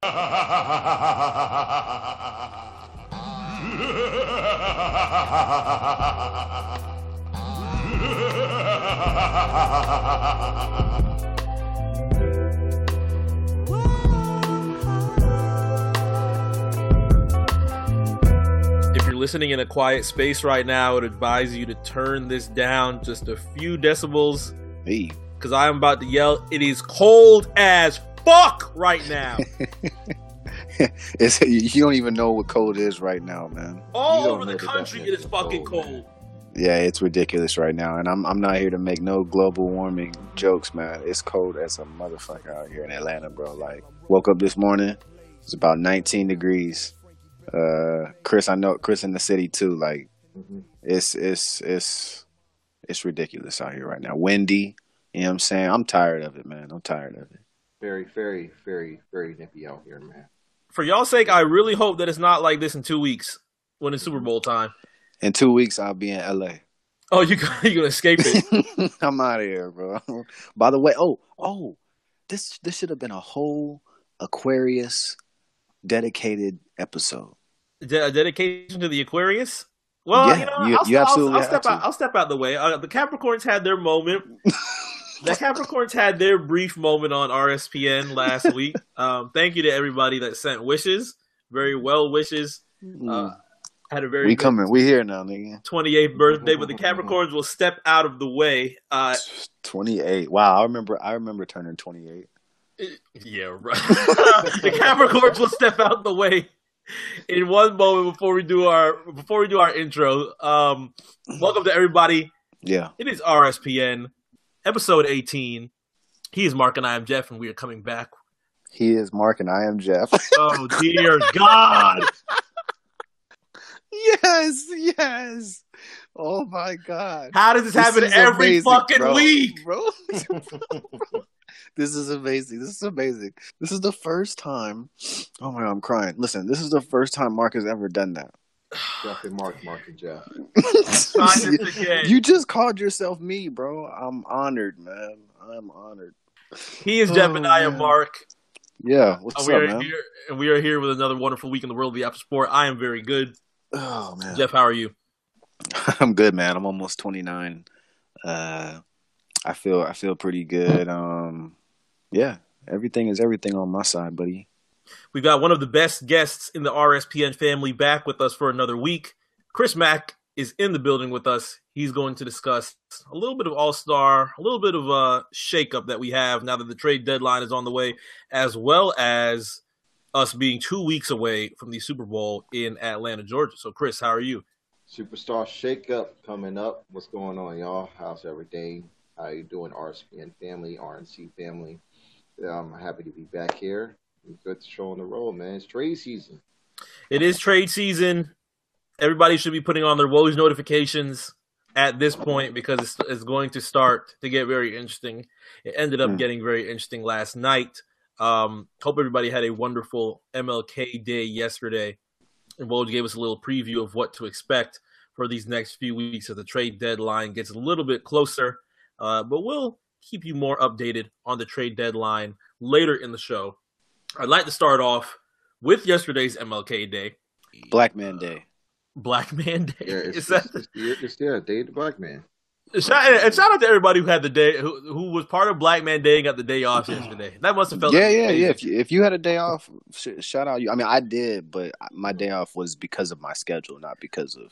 If you're listening in a quiet space right now, I would advise you to turn this down just a few decibels. Hey. Because I am about to yell, it is cold as fuck right now. You don't even know what cold is right now, man. All over the country it is fucking cold. Yeah, it's ridiculous right now, and I'm not here to make no global warming jokes, man. It's cold as a motherfucker out here in Atlanta, bro. Like, woke up this morning, it's about 19 degrees. Chris, I know Chris in the city too. Like, it's ridiculous out here right now. Windy, you know what I'm saying? I'm tired of it, man. I'm tired of it. Very, very, very, very nippy out here, man. For y'all's sake, I really hope that it's not like this in 2 weeks when it's Super Bowl time. In 2 weeks, I'll be in L.A. Oh, you're gonna escape it. I'm out of here, bro. By the way, this should have been a whole Aquarius dedicated episode. A dedication to the Aquarius? Well, yeah, I'll step out the way. The Capricorns had their moment. The Capricorns had their brief moment on RSPN last week. Thank you to everybody that sent wishes. Very well wishes. Had a very we coming. We here now, nigga. 28th birthday, but the Capricorns will step out of the way. 28. Wow, I remember turning 28. Yeah, right. The Capricorns will step out of the way in one moment before we do our intro. Welcome to everybody. Yeah, it is RSPN. Episode 18. He is Mark and I am Jeff, and we are coming back. He is Mark and I am Jeff. Oh, dear God. Yes. Oh, my God. How does this happen every amazing, fucking bro. Week? Bro. This is amazing. This is the first time. Oh, my God, I'm crying. Listen, this is the first time Mark has ever done that. Jeff and Mark and Jeff. You just called yourself me, bro. I'm honored, man. I'm honored. He is Jeff and I am Mark. Yeah, what's up, man? Here, and we are here with another wonderful week in the world of the After Sport. I am very good. Oh, man. Jeff, how are you? I'm good, man. I'm almost 29. I feel pretty good. Yeah, everything on my side, buddy. We've got one of the best guests in the RSPN family back with us for another week. Chris Mack is in the building with us. He's going to discuss a little bit of All-Star, a little bit of a shakeup that we have now that the trade deadline is on the way, as well as us being 2 weeks away from the Super Bowl in Atlanta, Georgia. So, Chris, how are you? Superstar shakeup coming up. What's going on, y'all? How's everything? How you doing, RSPN family, RNC family? I'm happy to be back here. Good show on the road, man. It's trade season. It is trade season. Everybody should be putting on their Woj notifications at this point because it's going to start to get very interesting. It ended up getting very interesting last night. Hope everybody had a wonderful MLK Day yesterday. And Woj gave us a little preview of what to expect for these next few weeks as the trade deadline gets a little bit closer. But we'll keep you more updated on the trade deadline later in the show. I'd like to start off with yesterday's MLK Day. Black Man Day. Black Man Day. Yeah, it's Day of the Black Man. Shout out to everybody who had the day, who was part of Black Man Day and got the day off yesterday. That must have felt amazing. If you had a day off, shout out you. I mean, I did, but my day off was because of my schedule, not because of.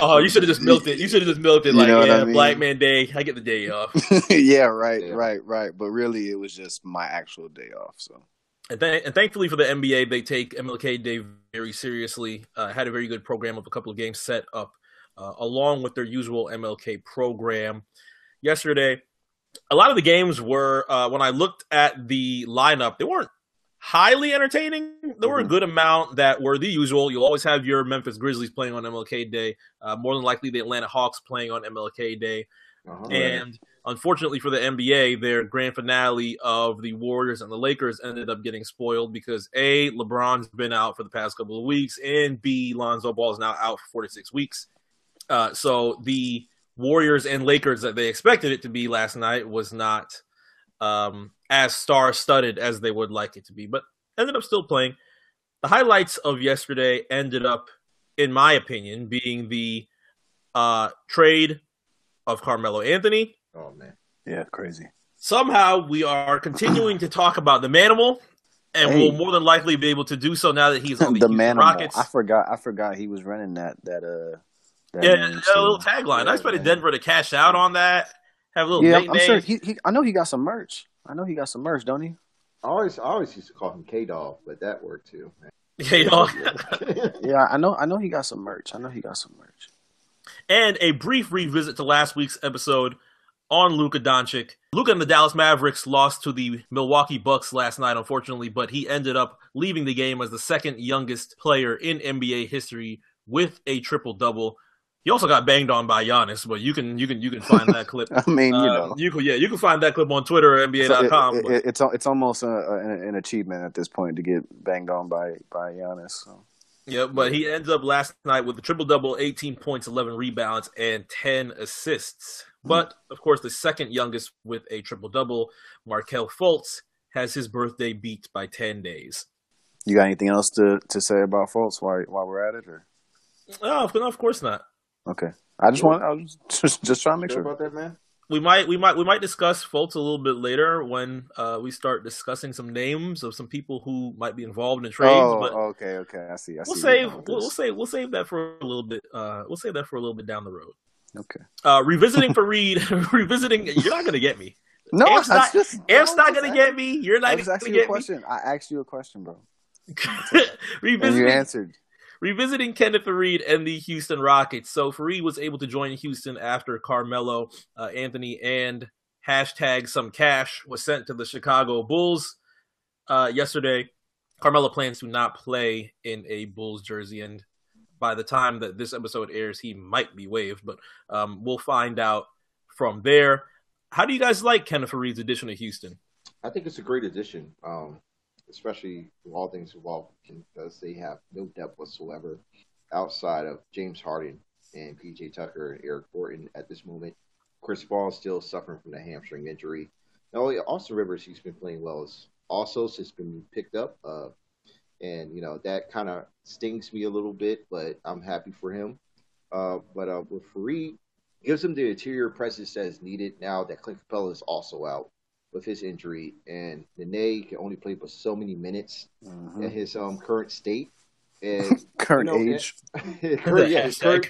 Oh, you should have just milked it. Like, you know I mean? Black Man Day. I get the day off. Right. But really, it was just my actual day off. So, and thankfully for the NBA, they take MLK Day very seriously. Had a very good program of a couple of games set up along with their usual MLK program. Yesterday, a lot of the games were, when I looked at the lineup, they weren't highly entertaining. There were a good amount that were the usual. You'll always have your Memphis Grizzlies playing on MLK Day. More than likely, the Atlanta Hawks playing on MLK Day. And unfortunately for the NBA, their grand finale of the Warriors and the Lakers ended up getting spoiled because A, LeBron's been out for the past couple of weeks, and B, Lonzo Ball is now out for 46 weeks. So the Warriors and Lakers that they expected it to be last night was not as star-studded as they would like it to be, but ended up still playing. The highlights of yesterday ended up, in my opinion, being the trade of Carmelo Anthony. Oh, man. Yeah, crazy. Somehow we are continuing to talk about the Manimal, and we'll more than likely be able to do so now that he's on the Houston Rockets. I forgot he was running that little tagline. Yeah, I expected Denver to cash out on that. Have a little I'm sure I know he got some merch. Don't he? I always used to call him K-Dog, but that worked too, man. K-Dog. Yeah, I know he got some merch. And a brief revisit to last week's episode on Luka Doncic. Luka and the Dallas Mavericks lost to the Milwaukee Bucks last night, unfortunately, but he ended up leaving the game as the second youngest player in NBA history with a triple-double. He also got banged on by Giannis, but you can find that clip. I mean, you can find that clip on Twitter or NBA.com. It's almost an achievement at this point to get banged on by Giannis. So. Yeah, but he ends up last night with a triple-double, 18 points, 11 rebounds, and 10 assists. But, of course, the second youngest with a triple-double, Markelle Fultz, has his birthday beat by 10 days. You got anything else to say about Fultz while we're at it? Or? No, of course not. Okay, I was just trying to make sure about that, man. We might discuss Fultz a little bit later when we start discussing some names of some people who might be involved in trades. Oh, but okay, I see. We'll save that for a little bit. We'll save that for a little bit down the road. Okay. Revisiting Fareed. You're not gonna get me. No, Amp's not gonna get me. You're not gonna get me. I asked you a question, bro. And you answered. Revisiting Kenneth Faried and the Houston Rockets. So Faried was able to join Houston after Carmelo Anthony and #SomeCash was sent to the Chicago Bulls yesterday. Carmelo plans to not play in a Bulls jersey, and by the time that this episode airs, he might be waived, but we'll find out from there. How do you guys like Kenneth Faried's addition to Houston? I think it's a great addition. Especially all things involved, because they have no depth whatsoever outside of James Harden and PJ Tucker and Eric Gordon at this moment. Chris Paul is still suffering from the hamstring injury. Also, Rivers, he's been playing well, is also since been picked up. And, that kind of stings me a little bit, but I'm happy for him. But with Fareed, gives him the interior presence that is needed now that Clint Capella is also out with his injury, and Nene can only play for so many minutes at his current state. And, age. His current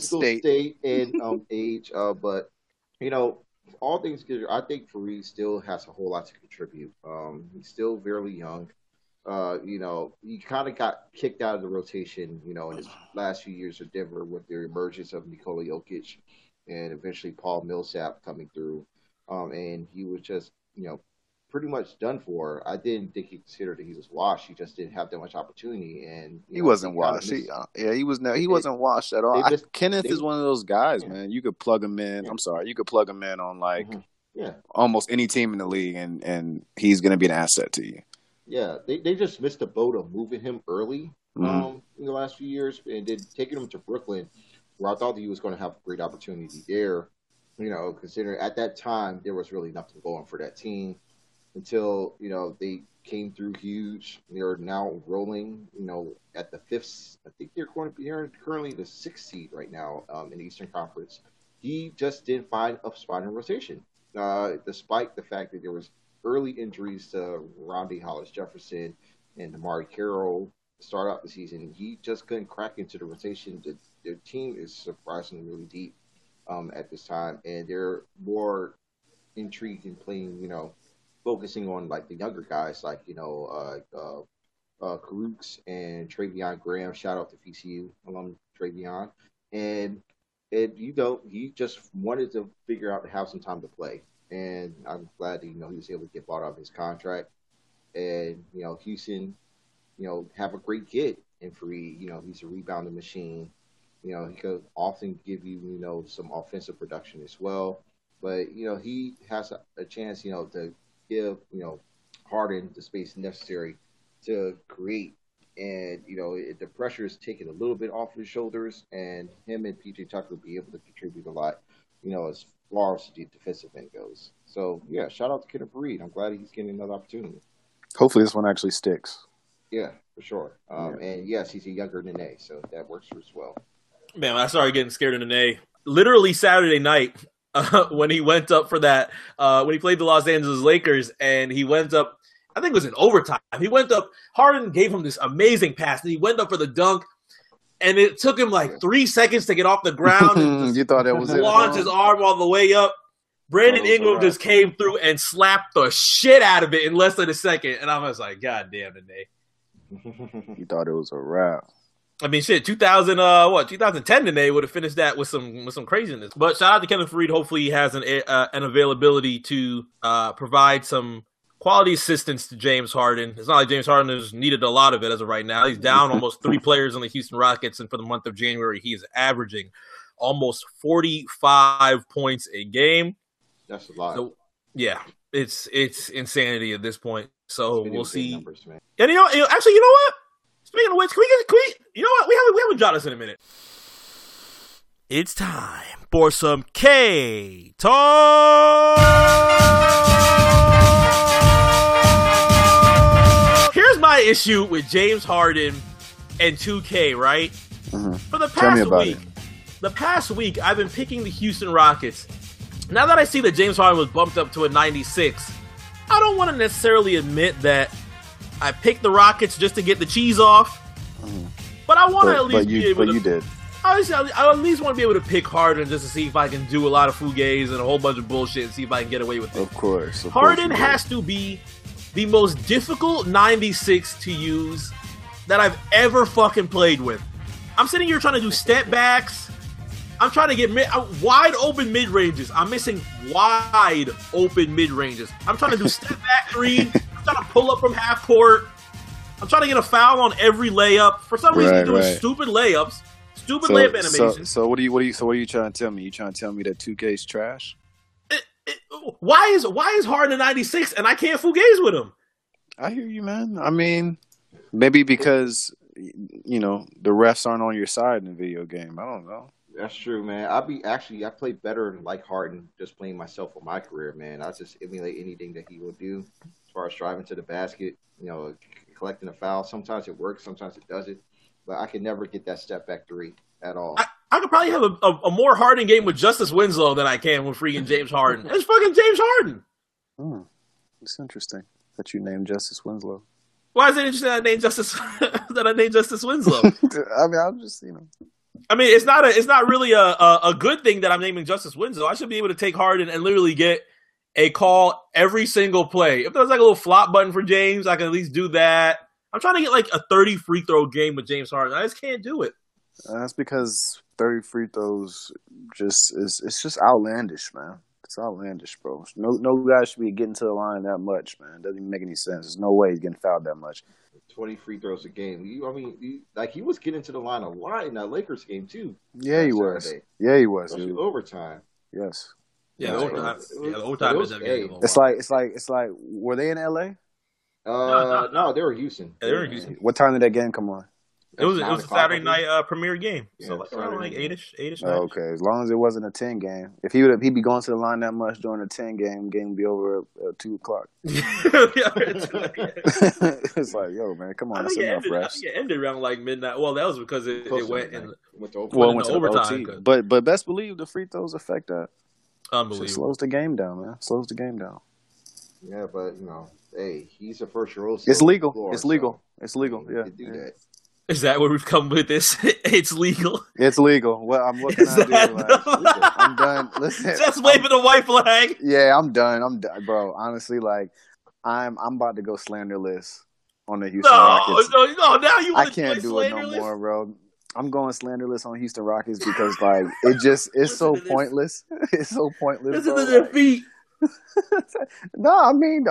state. And age. But, all things good. I think Fareed still has a whole lot to contribute. He's still very young. He kind of got kicked out of the rotation, in his last few years of Denver with the emergence of Nikola Jokic. And eventually Paul Millsap coming through. And he was just, pretty much done for. I didn't think he considered that he was washed. He just didn't have that much opportunity. And he wasn't washed. He wasn't washed at all. Kenneth is one of those guys, man. You could plug him in. Yeah. I'm sorry. You could plug him in on, almost any team in the league, and he's going to be an asset to you. Yeah. They just missed the boat of moving him early in the last few years and then taking him to Brooklyn, where I thought that he was going to have a great opportunity there, considering at that time there was really nothing going for that team until, they came through huge. They're now rolling, at the fifth. I think they're currently the sixth seed right now in the Eastern Conference. He just didn't find up spot in rotation, despite the fact that there was early injuries to Rondé Hollis-Jefferson and Damari Carroll to start out the season. He just couldn't crack into the rotation. Their team is surprisingly really deep at this time, and they're more intrigued in playing, focusing on the younger guys like, Karuks and Travion Graham. Shout out to VCU alum Travion. And he just wanted to figure out to have some time to play. And I'm glad that, he was able to get bought out of his contract. And, Houston, have a great kid in Fareed. He's a rebounding machine. He could often give you, some offensive production as well. But, he has a chance, to give, Harden the space necessary to create. And, the pressure is taken a little bit off his shoulders, and him and PJ Tucker will be able to contribute a lot, as far as the defensive end goes. So, yeah, shout out to Kenneth Faried. I'm glad he's getting another opportunity. Hopefully this one actually sticks. Yeah, for sure. And, yes, he's a younger Nene, so that works for us well. Man, I started getting scared of Nene. Literally Saturday night when he went up for that, when he played the Los Angeles Lakers, and he went up, I think it was in overtime. He went up, Harden gave him this amazing pass, and he went up for the dunk. And it took him like 3 seconds to get off the ground. And you thought that was it? Launched his arm all the way up. Brandon Ingram just came through and slapped the shit out of it in less than a second. And I was like, God damn it, Nene. You thought it was a wrap. I mean, shit, 2010 Nene would have finished that with some craziness. But shout out to Kenneth Faried. Hopefully he has an availability to provide some quality assistance to James Harden. It's not like James Harden has needed a lot of it as of right now. He's down almost 3 players on the Houston Rockets, and for the month of January, he is averaging almost 45 points a game. That's a lot. So, yeah, it's insanity at this point. So we'll see. Numbers, man. And you know what? Speaking of which, you know what? We haven't jotted us in a minute. It's time for some K-Talk. My issue with James Harden and 2K, right? Mm-hmm. For the past week, I've been picking the Houston Rockets. Now that I see that James Harden was bumped up to a 96, I don't want to necessarily admit that I picked the Rockets just to get the cheese off, but I want to at least be able to. You did. I at least want to be able to pick Harden just to see if I can do a lot of fugays and a whole bunch of bullshit and see if I can get away with it. Of course Harden has to be the most difficult 96 to use that I've ever fucking played with. I'm sitting here trying to do step backs. I'm trying to get wide open mid ranges. I'm missing wide open mid ranges. I'm trying to do step back 3. I'm trying to pull up from half court. I'm trying to get a foul on every layup. For some reason, he's doing stupid layups, stupid layup animations. So what are you trying to tell me? You trying to tell me that 2K is trash? Why is Harden a 96 and I can't fugaze with him? I hear you, man. I mean, maybe because, you know, the refs aren't on your side in the video game. I don't know. That's true, man. I play better like Harden just playing myself for my career, man. I just emulate anything that he will do as far as driving to the basket, you know, collecting a foul. Sometimes it works, sometimes it doesn't. But I can never get that step back 3 at all. I could probably have a more Harden game with Justice Winslow than I can with freaking James Harden. It's fucking James Harden. It's interesting that you named Justice Winslow. Why is it interesting that I named Justice Winslow? I mean, I'm just, you know. I mean, it's not really a good thing that I'm naming Justice Winslow. I should be able to take Harden and literally get a call every single play. If there's like a little flop button for James, I can at least do that. I'm trying to get like a 30 free throw game with James Harden. I just can't do it. That's because 30 free throws it's just outlandish, man. It's outlandish, bro. No guy should be getting to the line that much, man. It doesn't even make any sense. There's no way he's getting fouled that much. 20 free throws a game. He was getting to the line a lot in that Lakers game too. Yeah, he was. Saturday. Yeah, he was. Especially overtime. Yes. Yeah, overtime is that game. It's like were they in LA? No, they were Houston. Yeah, they were in Houston. What time did that game come on? It was a Saturday night premiere game, so like 8-ish. Oh, okay, as long as it wasn't a 10 game. If he'd be going to the line that much during a 10 game would be over at 2:00. It's like, yo, man, come on, that's enough rest. It ended around like midnight. Well, that was because it went to overtime. But best believe the free throws affect that. Unbelievable. It slows the game down, man. Slows the game down. Yeah, but you know, hey, he's a first-year old. It's legal. It's legal. Yeah, you do that. Is that where we've come with this? It's legal. It's legal. Well, I'm looking at the... I'm done. Listen, just waving the white flag. Yeah, I'm done. Bro. Honestly, like, I'm about to go slanderless on the Houston Rockets. No. Now you want to play slanderless? I can't do it no more, bro. I'm going slanderless on Houston Rockets because, like, it's so pointless. It's so pointless. This is a defeat. No, I mean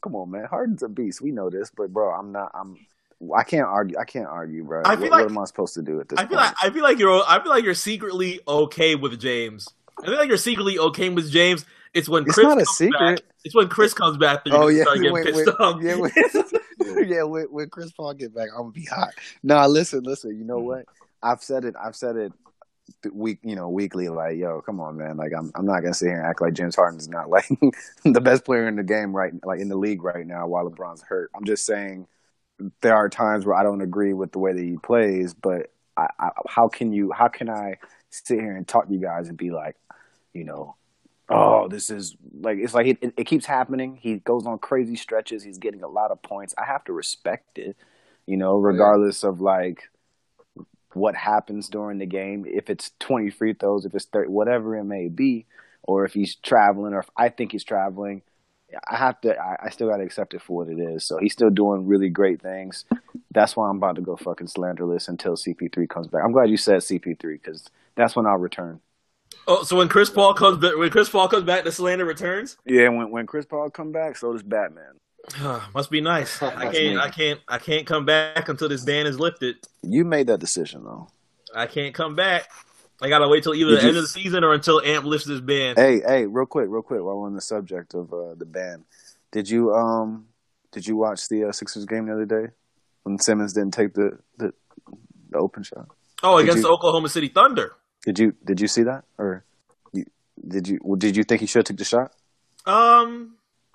come on, man. Harden's a beast. We know this, but bro, I can't argue. Bro. I feel what am I supposed to do at this point? I feel like you're secretly okay with James. It's when Chris comes back. It's when Chris comes back that you start getting pissed off. Yeah, when Chris Paul get back, I'm gonna be hot. Nah, listen. You know what? I've said it weekly, like, yo, come on, man. Like, I'm not gonna sit here and act like James Harden's not like the best player in the game in the league right now while LeBron's hurt. I'm just saying there are times where I don't agree with the way that he plays, but how can I sit here and talk to you guys and be like, you know, oh, this is like, it's like it keeps happening. He goes on crazy stretches. He's getting a lot of points. I have to respect it, you know, regardless of like what happens during the game, if it's 20 free throws, if it's 30, whatever it may be, or if he's traveling, or if I think he's traveling, I still got to accept it for what it is. So he's still doing really great things. That's why I'm about to go fucking slanderless until CP3 comes back. I'm glad you said CP3 because that's when I'll return. Oh, so when Chris Paul comes back, the slander returns? Yeah, when Chris Paul comes back, so does Batman. Must be nice. I can't come back until this ban is lifted. You made that decision though. I can't come back. I gotta wait till either the end of the season or until AMP lifts this ban. Hey, real quick, while we're on the subject of the ban, did you watch the Sixers game the other day when Simmons didn't take the open shot? Oh, against the Oklahoma City Thunder. Did you see that, or did you think he should have took the shot?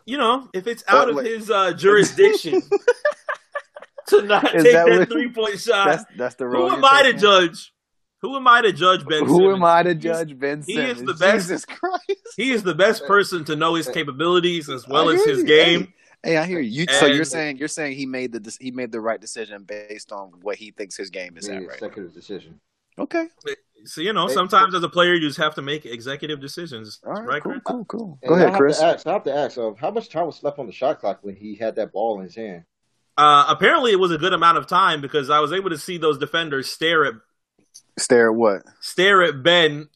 You know, if it's out of his jurisdiction to not take that 3-point shot, that's the rule. Who am I to judge Ben Simmons? He is the best. Jesus Christ. He is the best person to know his capabilities as well as his game. Hey, I hear you. And so you're saying he made the right decision based on what he thinks his game is at right now. Executive decision. Okay. So, you know, sometimes as a player, you just have to make executive decisions. All right, cool. Go ahead, Chris. I have to ask, how much time was left on the shot clock when he had that ball in his hand? Apparently, it was a good amount of time because I was able to see those defenders stare at Ben,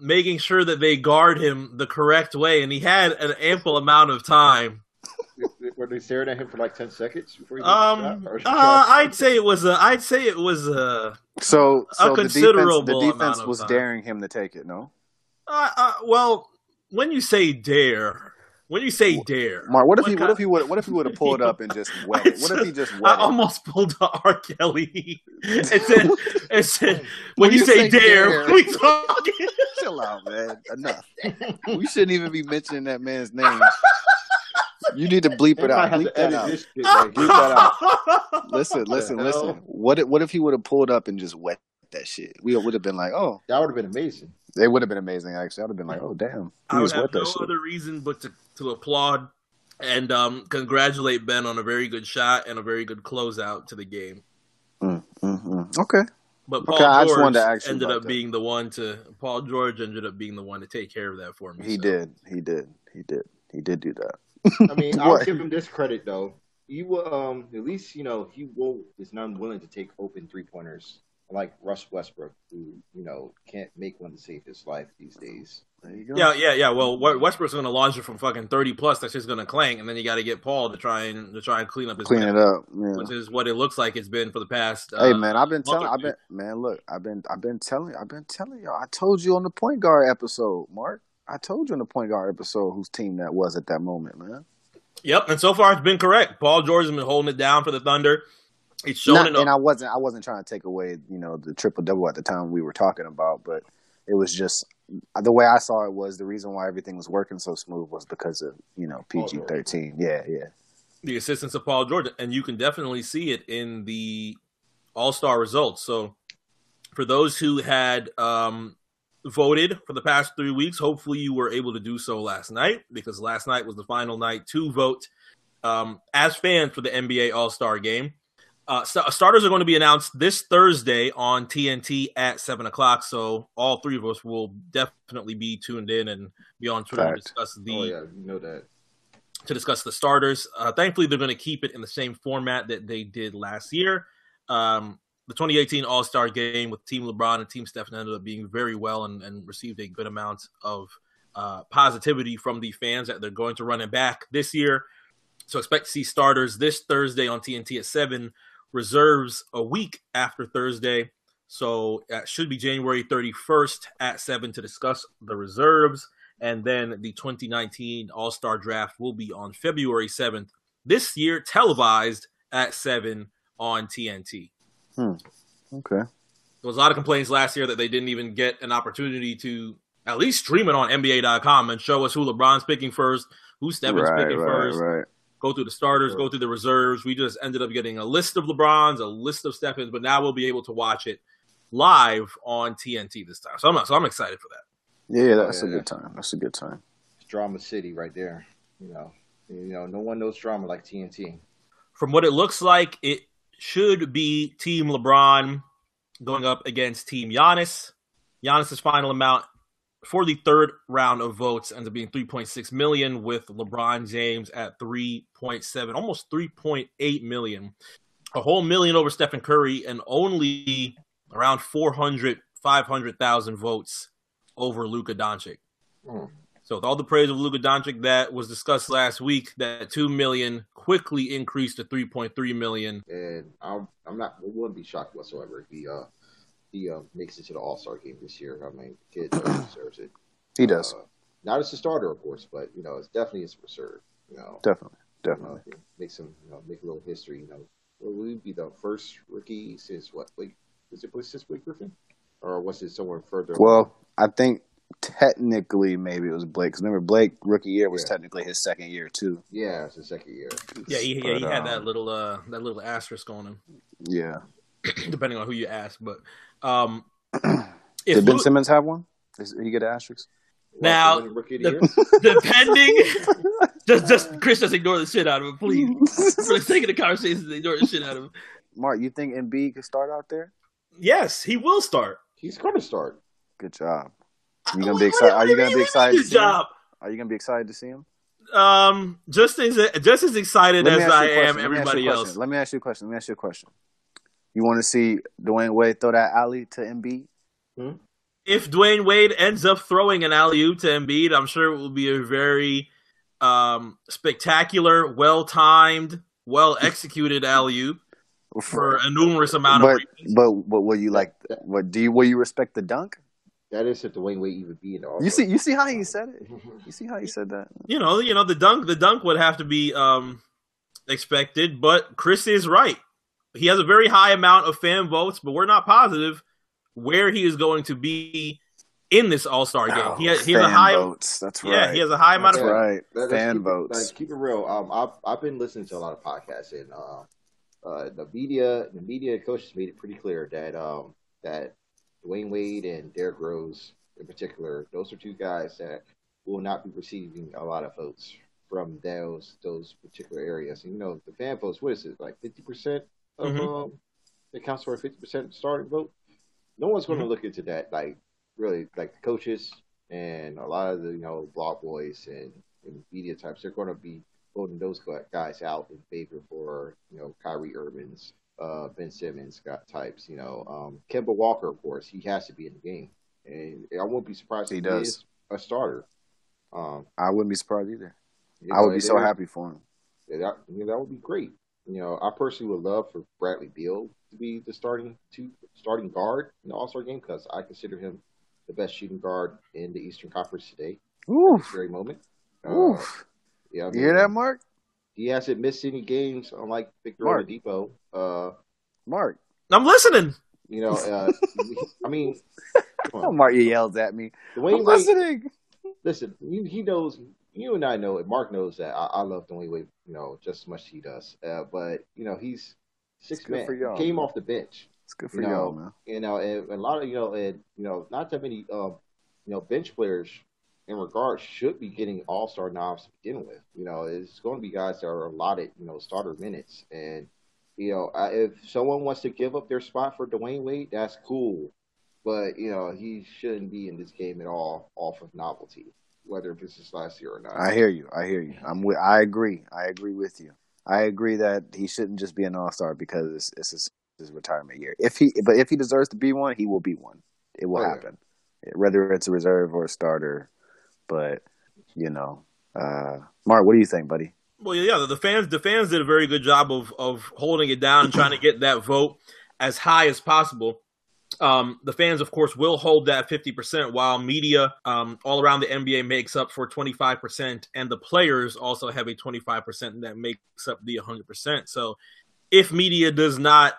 making sure that they guard him the correct way, and he had an ample amount of time. Were they staring at him for like 10 seconds before he shot? I'd say it was a considerable amount of time. The defense was daring him to take it. No. Well, when you say dare, Mark, what if he would have pulled up and just wet? I almost pulled the R. Kelly. It said when you say dare, we talking. Chill out, man. Enough. We shouldn't even be mentioning that man's name. You need to bleep it out. Bleep that out. Shit, bleep that out. Listen. What if he would have pulled up and just wet that shit? We would have been like, oh. That would have been amazing. It would have been amazing, actually. I would have been like, oh, damn. I would have no other reason but to applaud and congratulate Ben on a very good shot and a very good closeout to the game. Okay. But Paul George ended up being the one to take care of that for me. He did do that. I mean, I'll give him this credit though. At least you know is not willing to take open 3-pointers like Russ Westbrook, who you know can't make one to save his life these days. There you go. Yeah. Well, Westbrook's going to launch it from fucking 30+. That's just going to clang, and then you got to get Paul to try and clean it up, yeah. Which is what it looks like it's been for the past. Hey man, I've been telling y'all. I told you on the point guard episode, Mark. I told you in the point guard episode whose team that was at that moment, man. Yep, and so far it's been correct. Paul George has been holding it down for the Thunder. It's showing it up. And I wasn't trying to take away, you know, the triple-double at the time we were talking about, but it was just the way I saw it was the reason why everything was working so smooth was because of, you know, PG-13. Yeah. The assistance of Paul George, and you can definitely see it in the All-Star results. So for those who had voted for the past 3 weeks. Hopefully you were able to do so last night because last night was the final night to vote as fans for the NBA All-Star Game. Starters are going to be announced this Thursday on TNT at 7 o'clock, so all three of us will definitely be tuned in and be on Twitter to discuss the starters. Thankfully, they're going to keep it in the same format that they did last year. The 2018 All-Star Game with Team LeBron and Team Steph ended up being very well and received a good amount of positivity from the fans that they're going to run it back this year. So expect to see starters this Thursday on TNT at 7, reserves a week after Thursday. So that should be January 31st at 7 to discuss the reserves. And then the 2019 All-Star Draft will be on February 7th this year, televised at 7 on TNT. Okay. There was a lot of complaints last year that they didn't even get an opportunity to at least stream it on NBA.com and show us who LeBron's picking first, who Stephens picking first, go through the starters, go through the reserves. We just ended up getting a list of LeBrons, a list of Stephens, but now we'll be able to watch it live on TNT this time. So I'm excited for that. Yeah, that's a good time. That's a good time. It's Drama City right there. You know, no one knows drama like TNT. From what it looks like, it should be Team LeBron going up against Team Giannis. Giannis's final amount for the third round of votes ends up being $3.6 million, with LeBron James at $3.7, almost $3.8 million. A whole million over Stephen Curry, and only around 500,000 votes over Luka Doncic. So with all the praise of Luka Doncic that was discussed last week, that $2 million quickly increased to $3.3 million. And it wouldn't be shocked whatsoever if he makes it to the All-Star game this year. I mean, the kid deserves it. He does. Not as a starter, of course, but, you know, it's definitely as a reserve. You know, definitely. You know, make a little history. You know, well, we'd be the first rookie since what? Like, is it since Blake Griffin? Or was it somewhere further? Well, I think technically maybe it was Blake. Because remember, Blake rookie year was technically his second year too. Yeah, it's his second year. Yeah, he had that little asterisk on him. Yeah, depending on who you ask. But did Ben Simmons have one? Did he get an asterisk? Now, rookie of the year? Depending, just Chris, just ignore the shit out of him, please. For the sake of the conversation, ignore the shit out of him. Mark, you think Embiid could start out there? Yes, he will start. He's going to start. Good job. Are you going to be excited to see him? Just as excited as I am everybody else. Let me ask you a question. You want to see Dwayne Wade throw that alley to Embiid? If Dwayne Wade ends up throwing an alley-oop to Embiid, I'm sure it will be a very spectacular, well-timed, well-executed alley-oop. For a numerous amount of reasons. But will you like? Will you respect the dunk? That is if Dwayne Wade even be in the All-Star. You see how he said it. You see how he said that. You know the dunk would have to be expected. But Chris is right. He has a very high amount of fan votes, but we're not positive where he is going to be in this All-Star game. He has a high votes. That's right. Yeah, he has a high amount of fan votes. Keep it real. I've been listening to a lot of podcasts and. The media coaches made it pretty clear that that Dwayne Wade and Derrick Rose, in particular, those are two guys that will not be receiving a lot of votes from those particular areas. And, you know, the fan votes, what is it, like 50% of it counts for a 50% starting vote? No one's going to look into that, like really, like the coaches and a lot of the blog boys and media types. They're going to be voting those guys out in favor for, Kyrie Irving's, Ben Simmons types, Kemba Walker, of course, he has to be in the game. And I wouldn't be surprised if he is a starter. I wouldn't be surprised either. I would be so happy for him. That would be great. I personally would love for Bradley Beal to be the starting guard in the All-Star game because I consider him the best shooting guard in the Eastern Conference today. Oof. At this very moment. Oof. Yeah, you hear that, Mark? He hasn't missed any games, unlike Victor Oladipo. Mark, I'm listening. I mean, Mark, you yelled at me. Dwayne Wade, listening. Listen, he knows. You and I know it. Mark knows that I love Dwayne Wade, just as much as he does. But he's six-man. Came off the bench. It's good for y'all, man. And a lot of not that many bench players. In regard, should be getting all-star nods to begin with. It's going to be guys that are allotted, starter minutes. And, if someone wants to give up their spot for Dwayne Wade, that's cool. But, he shouldn't be in this game at all off of novelty, whether this is last year or not. I hear you. I agree with you. I agree that he shouldn't just be an all-star because it's his retirement year. But if he deserves to be one, he will be one. It will happen. Whether it's a reserve or a starter. But, Mark, what do you think, buddy? Well, yeah, the fans did a very good job of holding it down and trying to get that vote as high as possible. The fans, of course, will hold that 50%, while media all around the NBA makes up for 25%, and the players also have a 25% that makes up the 100%. So if media does not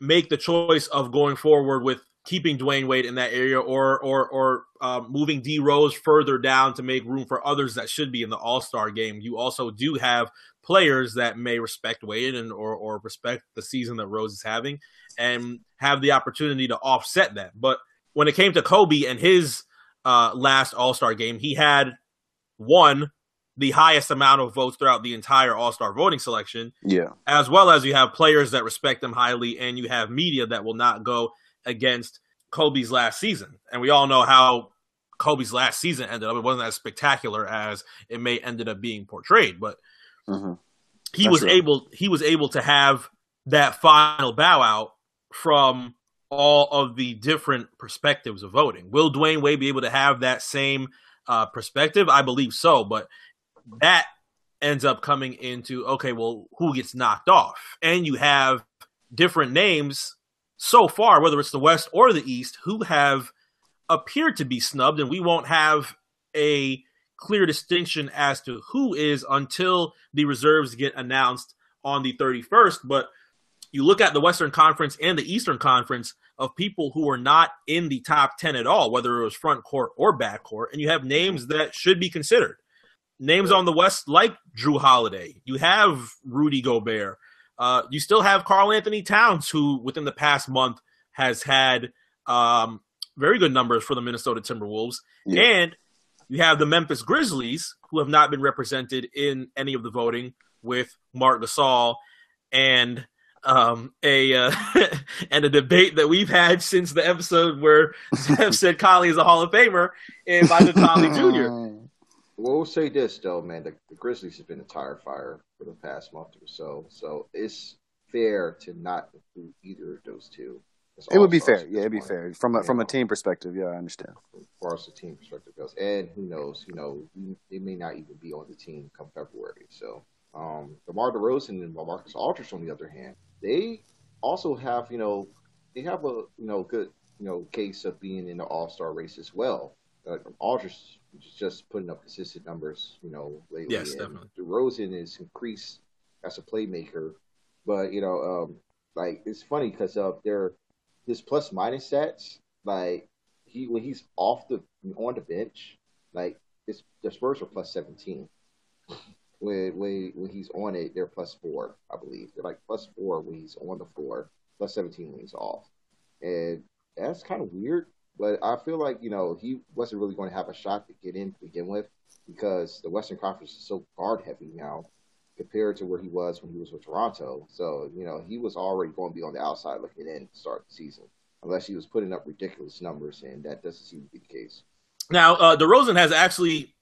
make the choice of going forward with keeping Dwayne Wade in that area or moving D Rose further down to make room for others that should be in the All-Star game. You also do have players that may respect Wade and or respect the season that Rose is having and have the opportunity to offset that. But when it came to Kobe and his last All-Star game, he had won the highest amount of votes throughout the entire All-Star voting selection. Yeah. As well as you have players that respect him highly and you have media that will not go against Kobe's last season. And we all know how Kobe's last season ended up. It wasn't as spectacular as it may ended up being portrayed, but he was able to have that final bow out from all of the different perspectives of voting. Will Dwayne Wade be able to have that same perspective? I believe so, but that ends up coming into, okay, well, who gets knocked off? And you have different names so far, whether it's the West or the East, who have appeared to be snubbed, and we won't have a clear distinction as to who is until the reserves get announced on the 31st. But you look at the Western Conference and the Eastern Conference of people who are not in the top 10 at all, whether it was front court or back court, and you have names that should be considered. Names on the West like Drew Holiday. You have Rudy Gobert. You still have Karl-Anthony Towns, who within the past month has had very good numbers for the Minnesota Timberwolves. Yeah. And you have the Memphis Grizzlies, who have not been represented in any of the voting, with Mark Gasol and and a debate that we've had since the episode where Steph said Conley is a Hall of Famer and Mike Conley Jr. We'll say this, though, man. The Grizzlies have been a tire fire for the past month or so. So it's fair to not include either of those two. It would be fair. Yeah, it'd be fair. From a team perspective, yeah, I understand. As far as the team perspective goes. And who knows, they may not even be on the team come February. So Lamar DeRozan and Marcus Aldridge, on the other hand, they also have, they have a, good, case of being in the All-Star race as well. Aldridge is just putting up consistent numbers, lately. Yes, definitely. DeRozan is increased as a playmaker, but it's funny because his plus minus stats, like when he's on the bench, like the Spurs are plus 17. When he's on it, they're plus 4, I believe. They're like plus 4 when he's on the floor, plus 17 when he's off, and that's kind of weird. But I feel like, he wasn't really going to have a shot to get in to begin with because the Western Conference is so guard-heavy now compared to where he was when he was with Toronto. So, he was already going to be on the outside looking in to start the season, unless he was putting up ridiculous numbers, and that doesn't seem to be the case. Now, DeRozan has actually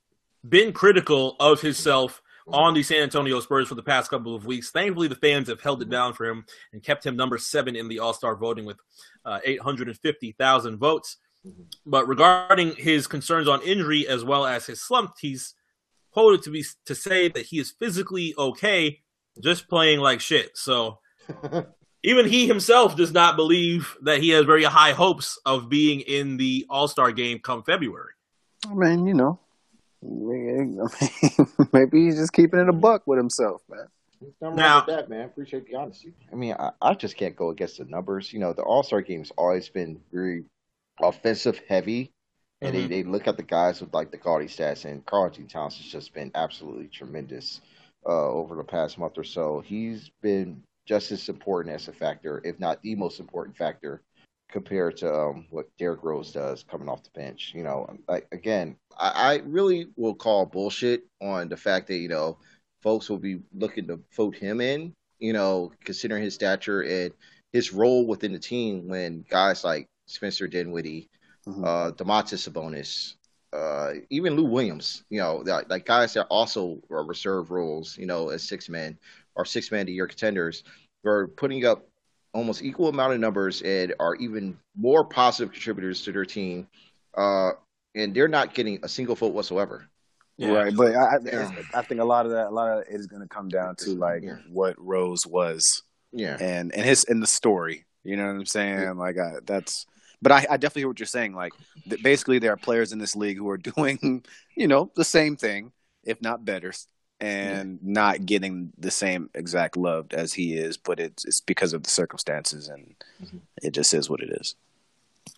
been critical of himself on the San Antonio Spurs for the past couple of weeks. Thankfully, the fans have held it down for him and kept him number 7 in the All-Star voting with 850,000 votes. But regarding his concerns on injury as well as his slump, he's quoted to say that he is physically okay, just playing like shit. So even he himself does not believe that he has very high hopes of being in the All-Star game come February. I mean, maybe he's just keeping it a buck with himself, man. There's nothing wrong with that, man. Appreciate the honesty. I mean, I just can't go against the numbers. The All-Star game has always been very offensive heavy, and they look at the guys with like the gaudy stats, and Karl-Anthony Towns has just been absolutely tremendous over the past month or so. He's been just as important as a factor, if not the most important factor, compared to what Derrick Rose does coming off the bench. I really will call bullshit on the fact that folks will be looking to vote him in, considering his stature and his role within the team, when guys like Spencer Dinwiddie, Domantas Sabonis, even Lou Williams, like guys that also are reserve roles, as six-man to year contenders, are putting up almost equal amount of numbers and are even more positive contributors to their team, and they're not getting a single vote whatsoever. Yeah. Right, but I think a lot of it is going to come down to what Rose was, and his in the story. You know what I'm saying? Yeah. But I definitely hear what you're saying. Like, basically, there are players in this league who are doing, the same thing, if not better, and not getting the same exact love as he is. But it's because of the circumstances, and it just is what it is.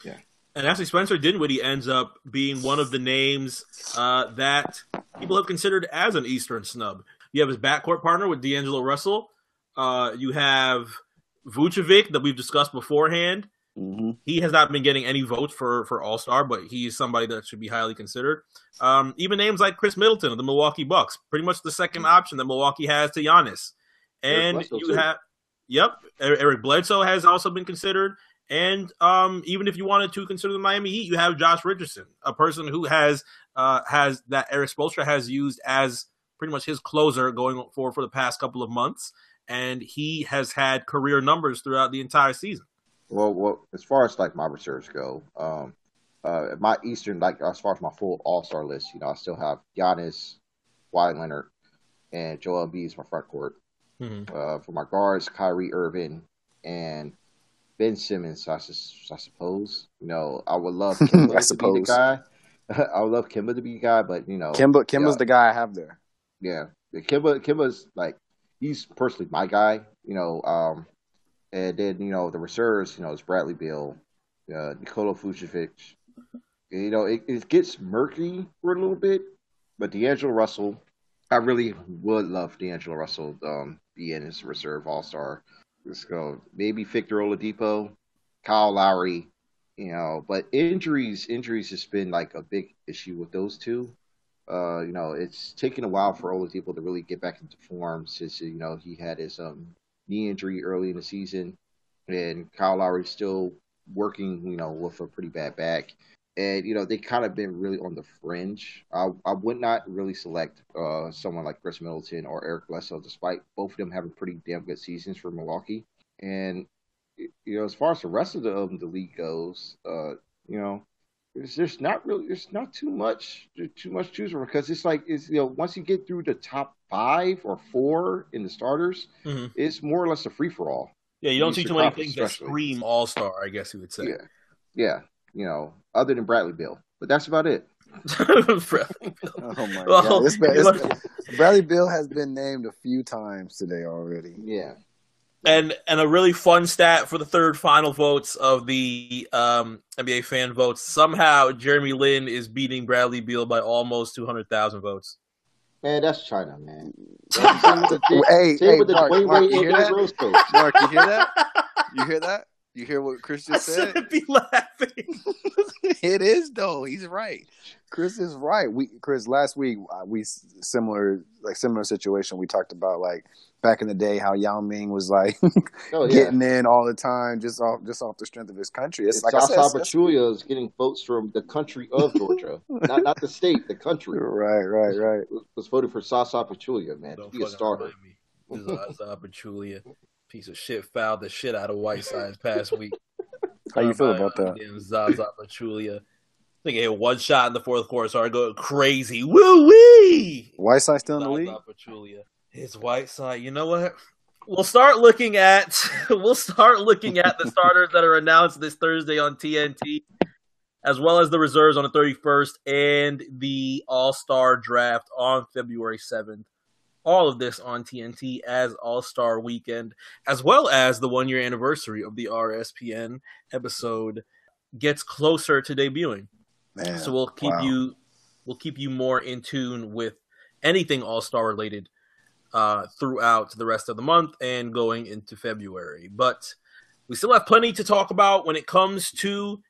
Yeah. And actually, Spencer Dinwiddie ends up being one of the names that people have considered as an Eastern snub. You have his backcourt partner with D'Angelo Russell. You have Vucevic that we've discussed beforehand. Mm-hmm. He has not been getting any votes for All-Star, but he's somebody that should be highly considered. Even names like Chris Middleton of the Milwaukee Bucks, pretty much the second option that Milwaukee has to Giannis. And you have – yep, Eric Bledsoe has also been considered. And even if you wanted to consider the Miami Heat, you have Josh Richardson, a person who has that Eric Spoelstra has used as pretty much his closer going forward for the past couple of months, and he has had career numbers throughout the entire season. Well, as far as like my reserves go, my Eastern, like as far as my full All-Star list, you know, I still have Giannis, Kawhi Leonard, and Joel Embiid is my front court. Mm-hmm. For my guards, Kyrie Irving and Ben Simmons, I suppose. You know, I would love Kemba to be the guy. I would love Kemba to be the guy, but, you know. Kemba's the guy I have there. Yeah. Kemba's, like, he's personally my guy, you know. And then, you know, the reserves, you know, it's Bradley Beal, Nikola Vucevic. You know, it gets murky for a little bit, but D'Angelo Russell, I really would love D'Angelo Russell be in his reserve All-Star. Let's go. Maybe Victor Oladipo, Kyle Lowry, you know. But injuries has been like a big issue with those two. You know, it's taken a while for Oladipo to really get back into form since, you know, he had his knee injury early in the season. And Kyle Lowry's still working, you know, with a pretty bad back. And, you know, they kind of been really on the fringe. I would not really select someone like Chris Middleton or Eric Bledsoe, despite both of them having pretty damn good seasons for Milwaukee. And, you know, as far as the rest of the league goes, you know, there's not too much choose from, because it's like, you know, once you get through the top 5 or 4 in the starters, mm-hmm. it's more or less a free-for-all. Yeah, you don't see too many things that scream All-Star, I guess you would say. Yeah, yeah. You know, other than Bradley Beal, but that's about it. Bradley Beal. Oh my God! Bradley Beal has been named a few times today already. Yeah, and a really fun stat for the third final votes of the NBA fan votes. Somehow, Jeremy Lin is beating Bradley Beal by almost 200,000 votes. Man, that's China, man. Mark, you hear that? You hear that? You hear what Chris just said? I shouldn't be laughing. It is, though. He's right. Chris is right. Chris, last week, we similar situation. We talked about, like, back in the day how Yao Ming was, like, getting in all the time just off the strength of his country. It's like Zaza Pachulia is getting votes from the country of Georgia. not the state, the country. Right. Was voted for Zaza Pachulia, man. Don't be a starter. Zaza Pachulia. Piece of shit fouled the shit out of Whiteside past week. How you feel about that? Zaza Pachulia. I think he had one shot in the fourth quarter, started going crazy. Woo-wee! Whiteside still in the league? Zaza Pachulia. It's Whiteside. You know what? We'll start looking at the starters that are announced this Thursday on TNT, as well as the reserves on the 31st and the All-Star draft on February 7th. All of this on TNT as All-Star Weekend, as well as the one-year anniversary of the RSPN episode gets closer to debuting. Man, so we'll keep you more in tune with anything All-Star related throughout the rest of the month and going into February. But we still have plenty to talk about when it comes to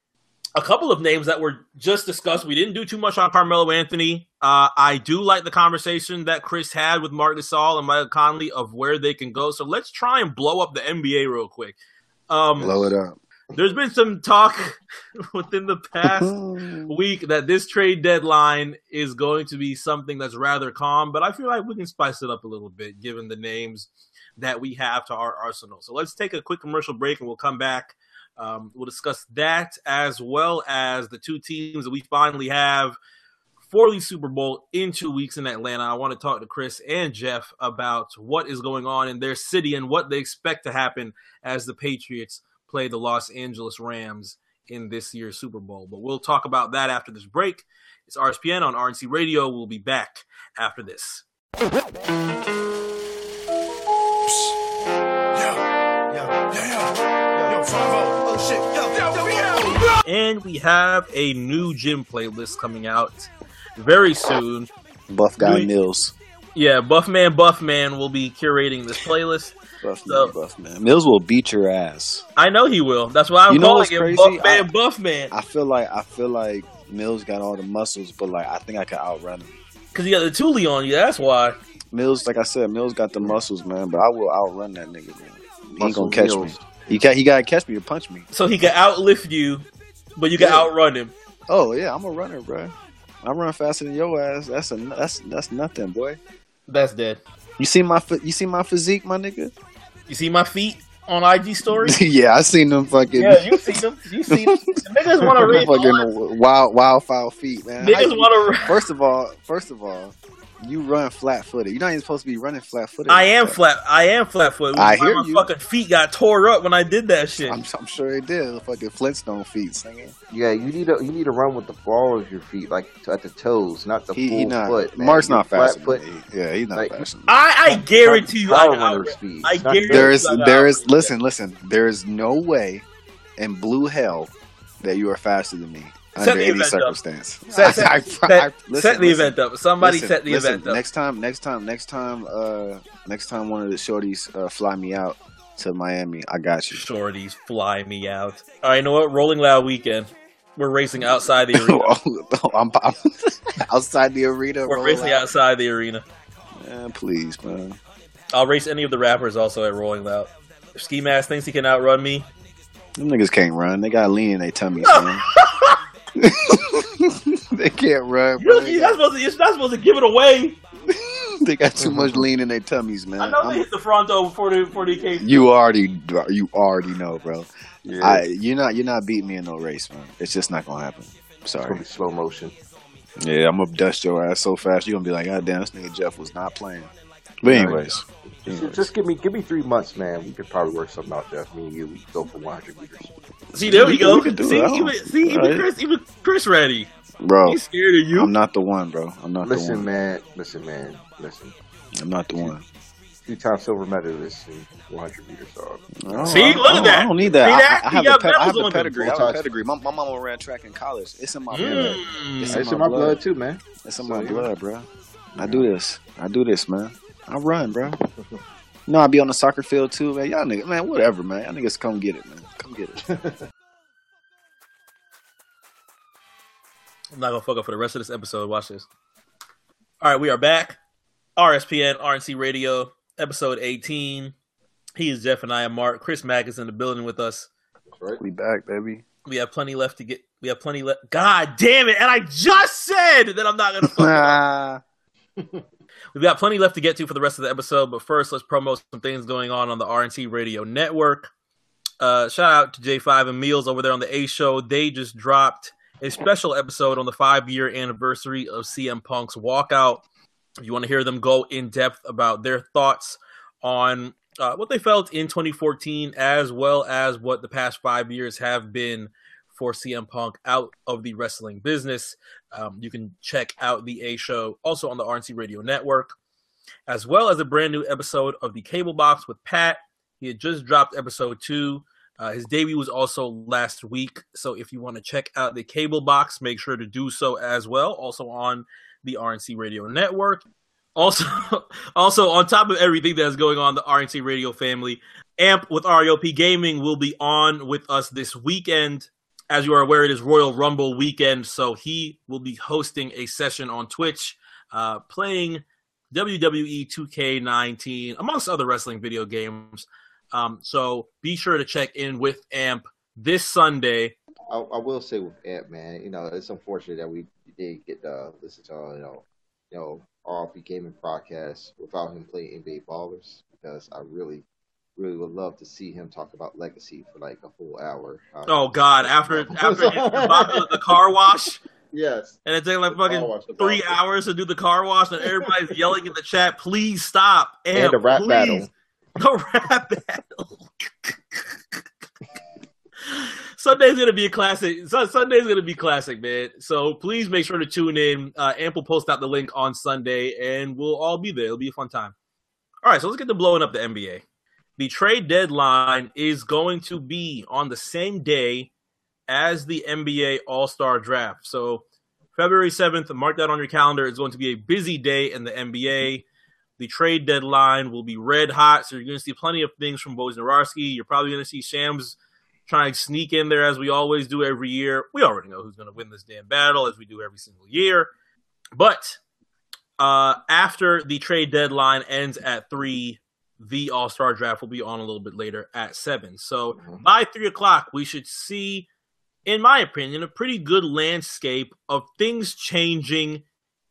a couple of names that were just discussed. We didn't do too much on Carmelo Anthony. I do like the conversation that Chris had with Mark Gasol and Mike Conley of where they can go. So let's try and blow up the NBA real quick. Blow it up. There's been some talk within the past week that this trade deadline is going to be something that's rather calm, but I feel like we can spice it up a little bit given the names that we have to our arsenal. So let's take a quick commercial break and we'll come back. We'll discuss that as well as the two teams that we finally have for the Super Bowl in 2 weeks in Atlanta. I want to talk to Chris and Jeff about what is going on in their city and what they expect to happen as the Patriots play the Los Angeles Rams in this year's Super Bowl. But we'll talk about that after this break. It's RSPN on RNC Radio. We'll be back after this. Yo, 5-0. Oh shit, yo, yo, yo, yo. And we have a new gym playlist coming out very soon. Buff guy Mills. Yeah, Buff Man will be curating this playlist. Buff Man. Mills will beat your ass. I know he will. That's why I'm calling him Buff Man. I feel like Mills got all the muscles, but like I think I can outrun him. Because he got the Thule on you, that's why. Mills, like I said, Mills got the muscles, man, but I will outrun that nigga, man. He ain't gonna catch Mills. Me. He gotta catch me or punch me. So he can outlift you, but you can outrun him. Oh yeah, I'm a runner, bro. I run faster than your ass. That's nothing, boy. That's dead. You see my physique, my nigga. You see my feet on IG stories. Yeah, I seen them fucking. Yeah, you see them. Niggas want to read fucking wild foul feet, man. Niggas want to. First of all, you run flat footed. You're not even supposed to be running flat footed. I am flat footed. I hear you. My fucking feet got tore up when I did that shit. I'm sure they did. The fucking Flintstone feet. Singing. Yeah, you need to run with the balls of your feet, like at the toes, not the full foot. Man. Mark's not fast. Yeah, he's not fast. I guarantee you. I guarantee there is. Listen. There is no way in blue hell that you are faster than me. Under any circumstance. Set the event up. Somebody set the event up. Next time one of the shorties fly me out to Miami, I got you. Shorties fly me out. All right, you know what? Rolling Loud weekend. We're racing outside the arena. I'm outside the arena. We're racing outside the arena. Man, please, man. I'll race any of the rappers also at Rolling Loud. If Ski Mask thinks he can outrun me. Them niggas can't run. They got lean in their tummies, man. They can't run. You're not supposed to give it away. They got too much lean in their tummies, man. I know they hit the fronto before the case. You already know, bro. Yeah. You're not beating me in no race, man. It's just not gonna happen. Sorry. It's gonna be slow motion. Yeah, I'm gonna dust your ass so fast. You're gonna be like, God damn, this nigga Jeff was not playing. But anyways. Just give me 3 months, man. We could probably work something out, Jeff. Me and you, we could go for 100 meters. See, there we go. Even Chris ready. Bro, he's scared of you. I'm not the one, bro. Listen, man. I'm not the one. 2-time silver medalist in 100 meters. Oh, see, look at that. I don't need that. I have the pedigree. My mama ran track in college. It's in my blood. It's in my blood too, man. It's in my blood, bro. I do this, man. I run, bro. No, I be on the soccer field too, man. Y'all niggas, man, whatever, man. Y'all niggas come get it, man. Come get it. I'm not gonna fuck up for the rest of this episode. Watch this. All right, we are back. RSPN, RNC Radio, episode 18. He is Jeff and I am Mark. Chris Mack is in the building with us. That's right. We back, baby. We have plenty left to get. We have plenty left. God damn it. And I just said that I'm not gonna fuck it up. We've got plenty left to get to for the rest of the episode, but first, let's promote some things going on the RNC Radio Network. Shout out to J5 and Meals over there on the A Show. They just dropped a special episode on the 5-year anniversary of CM Punk's walkout. If you want to hear them go in depth about their thoughts on what they felt in 2014, as well as what the past 5 years have been for CM Punk out of the wrestling business. You can check out the A Show also on the RNC Radio Network, as well as a brand new episode of the Cable Box with Pat. He had just dropped episode 2. His debut was also last week. So if you want to check out the Cable Box, make sure to do so as well. Also on the RNC Radio Network. Also on top of everything that's going on, the RNC Radio family, AMP with REOP Gaming will be on with us this weekend. As you are aware, it is Royal Rumble weekend, so he will be hosting a session on Twitch playing WWE 2K19, amongst other wrestling video games. So be sure to check in with AMP this Sunday. I will say with AMP, man, it's unfortunate that we didn't get to listen to RLP Gaming podcast without him playing NBA Ballers, because I really would love to see him talk about Legacy for like a whole hour. Oh God! After the car wash, yes, and it took like fucking 3 hours to do the car wash, and everybody's yelling in the chat, "Please stop!" And the rap battle. Sunday's gonna be a classic. Sunday's gonna be classic, man. So please make sure to tune in. AMP will post out the link on Sunday, and we'll all be there. It'll be a fun time. All right, so let's get to blowing up the NBA. The trade deadline is going to be on the same day as the NBA All-Star Draft. So February 7th, mark that on your calendar. It's going to be a busy day in the NBA. The trade deadline will be red hot, so you're going to see plenty of things from Wojnarowski. You're probably going to see Shams trying to sneak in there as we always do every year. We already know who's going to win this damn battle as we do every single year. But after the trade deadline ends at 3, the All-Star Draft will be on a little bit later at 7. So by 3 o'clock, we should see, in my opinion, a pretty good landscape of things changing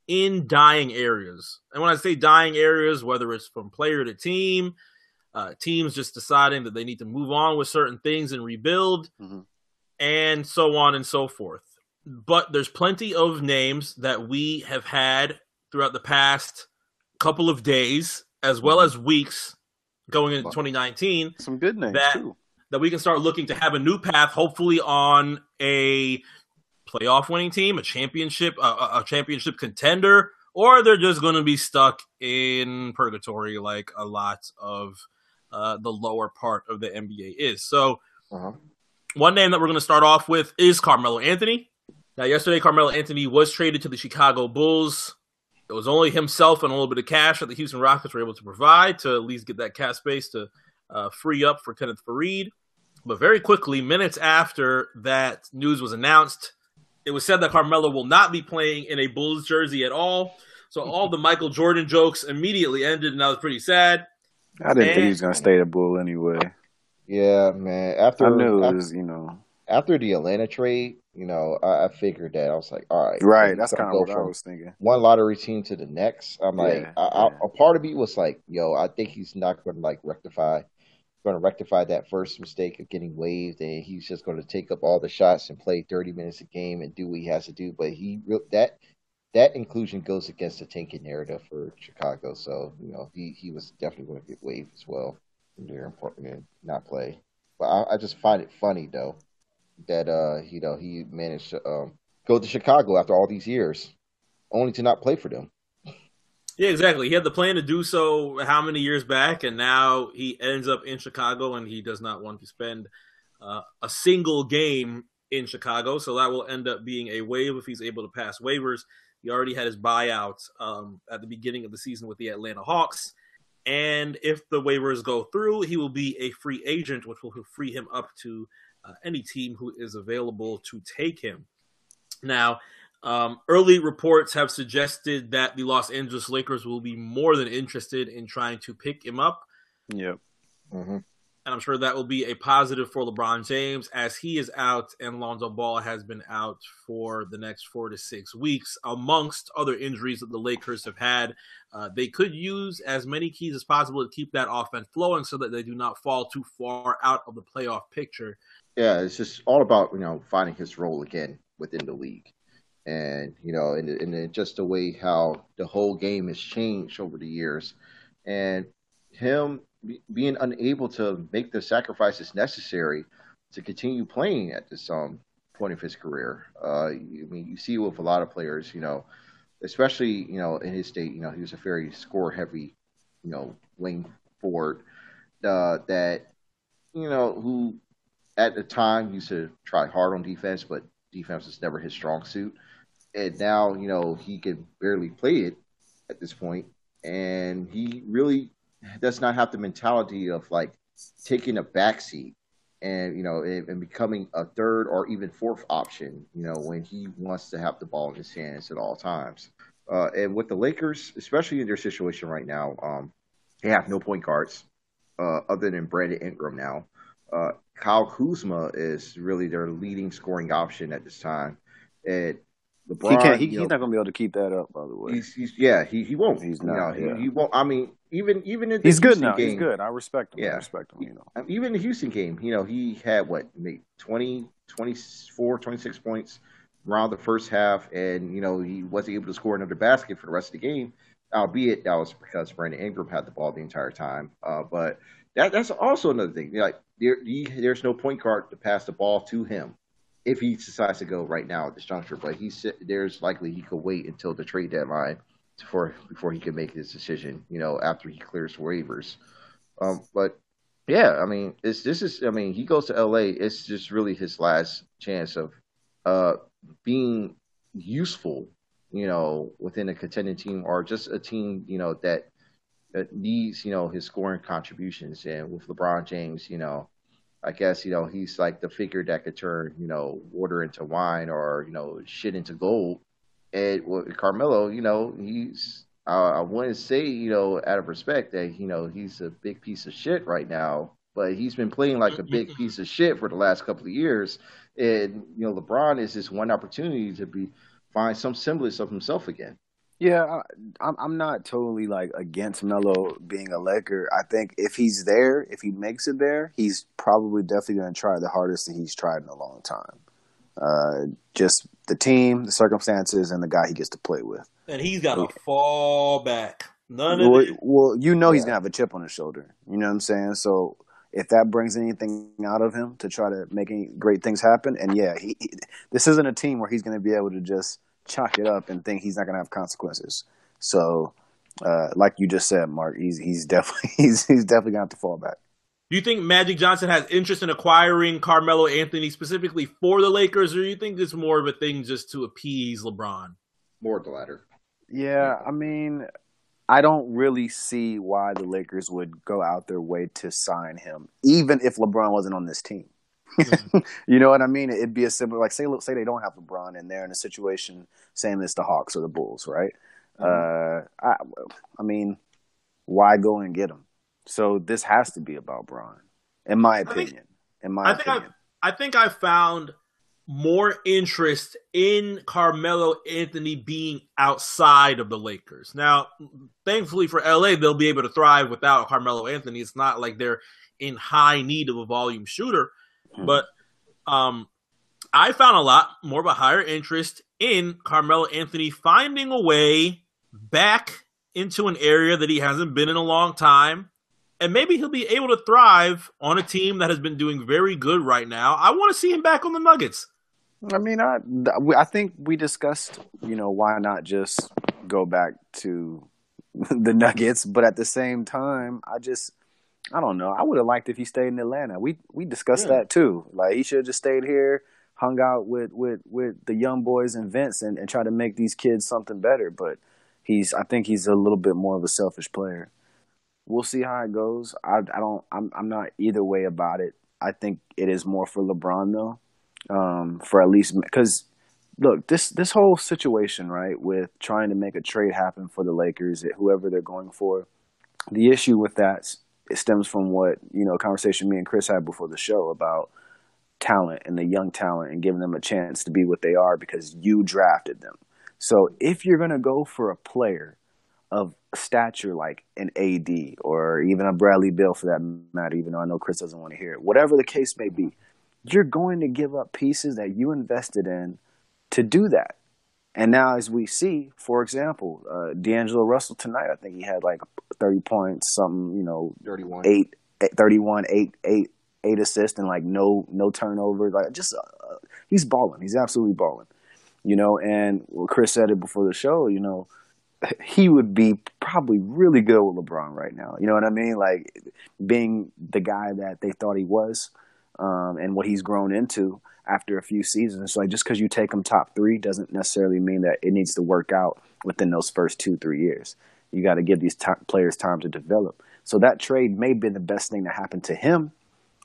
in dying areas. And when I say dying areas, whether it's from player to team, teams just deciding that they need to move on with certain things and rebuild, and so on and so forth. But there's plenty of names that we have had throughout the past couple of days, as well as weeks going into 2019. Some good names, too. That we can start looking to have a new path, hopefully on a playoff winning team, a championship contender, or they're just going to be stuck in purgatory like a lot of the lower part of the NBA is. So one name that we're going to start off with is Carmelo Anthony. Now, yesterday, Carmelo Anthony was traded to the Chicago Bulls. It was only himself and a little bit of cash that the Houston Rockets were able to provide to at least get that cap space to free up for Kenneth Faried. But very quickly, minutes after that news was announced, it was said that Carmelo will not be playing in a Bulls jersey at all. So all the Michael Jordan jokes immediately ended, and I was pretty sad. I didn't think he was going to stay at Bull anyway. Yeah, man. After the Atlanta trade, I figured that. I was like, all right. Right, that's kind of what I was thinking. One lottery team to the next. I'm like, a part of me was like, yo, I think he's not going to, rectify that first mistake of getting waived, and he's just going to take up all the shots and play 30 minutes a game and do what he has to do. But that inclusion goes against the tanking narrative for Chicago. So, he was definitely going to get waived as well in their important not play. But I just find it funny, though, that he managed to go to Chicago after all these years, only to not play for them. Yeah, exactly. He had the plan to do so how many years back, and now he ends up in Chicago, and he does not want to spend a single game in Chicago, so that will end up being a waiver if he's able to pass waivers. He already had his buyout at the beginning of the season with the Atlanta Hawks, and if the waivers go through, he will be a free agent, which will free him up to any team who is available to take him. Now, early reports have suggested that the Los Angeles Lakers will be more than interested in trying to pick him up. Yep. And I'm sure that will be a positive for LeBron James, as he is out and Lonzo Ball has been out for the next 4 to 6 weeks, amongst other injuries that the Lakers have had. They could use as many keys as possible to keep that offense flowing so that they do not fall too far out of the playoff picture. Yeah, it's just all about, finding his role again within the league. And, and just the way how the whole game has changed over the years. And him being unable to make the sacrifices necessary to continue playing at this point of his career. You see with a lot of players, especially, in his state, he was a very score-heavy, wing forward that, who at the time used to try hard on defense, but defense is never his strong suit. And now, he can barely play it at this point. And he really does not have the mentality of, taking a backseat and, and becoming a third or even fourth option, when he wants to have the ball in his hands at all times. And with the Lakers, especially in their situation right now, they have no point guards other than Brandon Ingram now. Kyle Kuzma is really their leading scoring option at this time. And LeBron, he's not going to be able to keep that up, by the way. He won't. He's not. He won't. I mean, even in the Houston game. He's good. I respect him. Yeah. I respect him, Even the Houston game, he had, 24, 26 points around the first half, and, he wasn't able to score another basket for the rest of the game, albeit that was because Brandon Ingram had the ball the entire time. But that's also another thing. There's no point guard to pass the ball to him if he decides to go right now at this juncture. But there's likely he could wait until the trade deadline before he can make his decision, after he clears waivers. But Yeah, I mean, he goes to LA. It's just really his last chance of being useful, you know, within a contending team or just a team, you know, that needs, you know, his scoring contributions. And with LeBron James, you know, I guess, you know, he's like the figure that could turn, you know, water into wine or, you know, shit into gold. And with Carmelo, you know, he's, I wouldn't say, you know, out of respect that, you know, he's a big piece of shit right now, but he's been playing like a big piece of shit for the last couple of years. And, you know, LeBron is just one opportunity to find some semblance of himself again. Yeah, I'm not totally like against Melo being a Laker. I think if he's there, if he makes it there, he's probably definitely going to try the hardest that he's tried in a long time. Just the team, the circumstances, and the guy he gets to play with. And he's got to fall back. He's going to have a chip on his shoulder. You know what I'm saying? So if that brings anything out of him to try to make any great things happen, and yeah, he this isn't a team where he's going to be able to just chalk it up and think he's not going to have consequences. So, like you just said, Mark, he's definitely going to have to fall back. Do you think Magic Johnson has interest in acquiring Carmelo Anthony specifically for the Lakers, or do you think it's more of a thing just to appease LeBron? More of the latter. Yeah, I mean, I don't really see why the Lakers would go out their way to sign him, even if LeBron wasn't on this team. You know what I mean? It'd be a similar, like say they don't have LeBron and they're in a situation same as the Hawks or the Bulls, right? Mm-hmm. I mean, why go and get him? So this has to be about Bron, in my opinion. I think I found more interest in Carmelo Anthony being outside of the Lakers. Now, thankfully for LA, they'll be able to thrive without Carmelo Anthony. It's not like they're in high need of a volume shooter. But I found a lot more of a higher interest in Carmelo Anthony finding a way back into an area that he hasn't been in a long time. And maybe he'll be able to thrive on a team that has been doing very good right now. I want to see him back on the Nuggets. I mean, I think we discussed, you know, why not just go back to the Nuggets. But at the same time, I don't know. I would have liked if he stayed in Atlanta. We discussed that too. Like, he should have just stayed here, hung out with the young boys and Vince and try to make these kids something better. But I think he's a little bit more of a selfish player. We'll see how it goes. I'm not either way about it. I think it is more for LeBron though. For at least, because look, this whole situation, right, with trying to make a trade happen for the Lakers, whoever they're going for, the issue with that, it stems from what, you know, a conversation me and Chris had before the show about talent and the young talent and giving them a chance to be what they are because you drafted them. So if you're going to go for a player of stature like an AD or even a Bradley Beal for that matter, even though I know Chris doesn't want to hear it, whatever the case may be, you're going to give up pieces that you invested in to do that. And now, as we see, for example, D'Angelo Russell tonight, I think he had like 30 points, something, you know, 31, 8 assists, and like no turnovers. Like, just he's balling. He's absolutely balling, you know. And Chris said it before the show, you know, he would be probably really good with LeBron right now. You know what I mean? Like, being the guy that they thought he was, and what he's grown into after a few seasons. Like, just because you take him top three doesn't necessarily mean that it needs to work out within those first 2-3 years. You got to give these players time to develop. So that trade may have been the best thing that happened to him,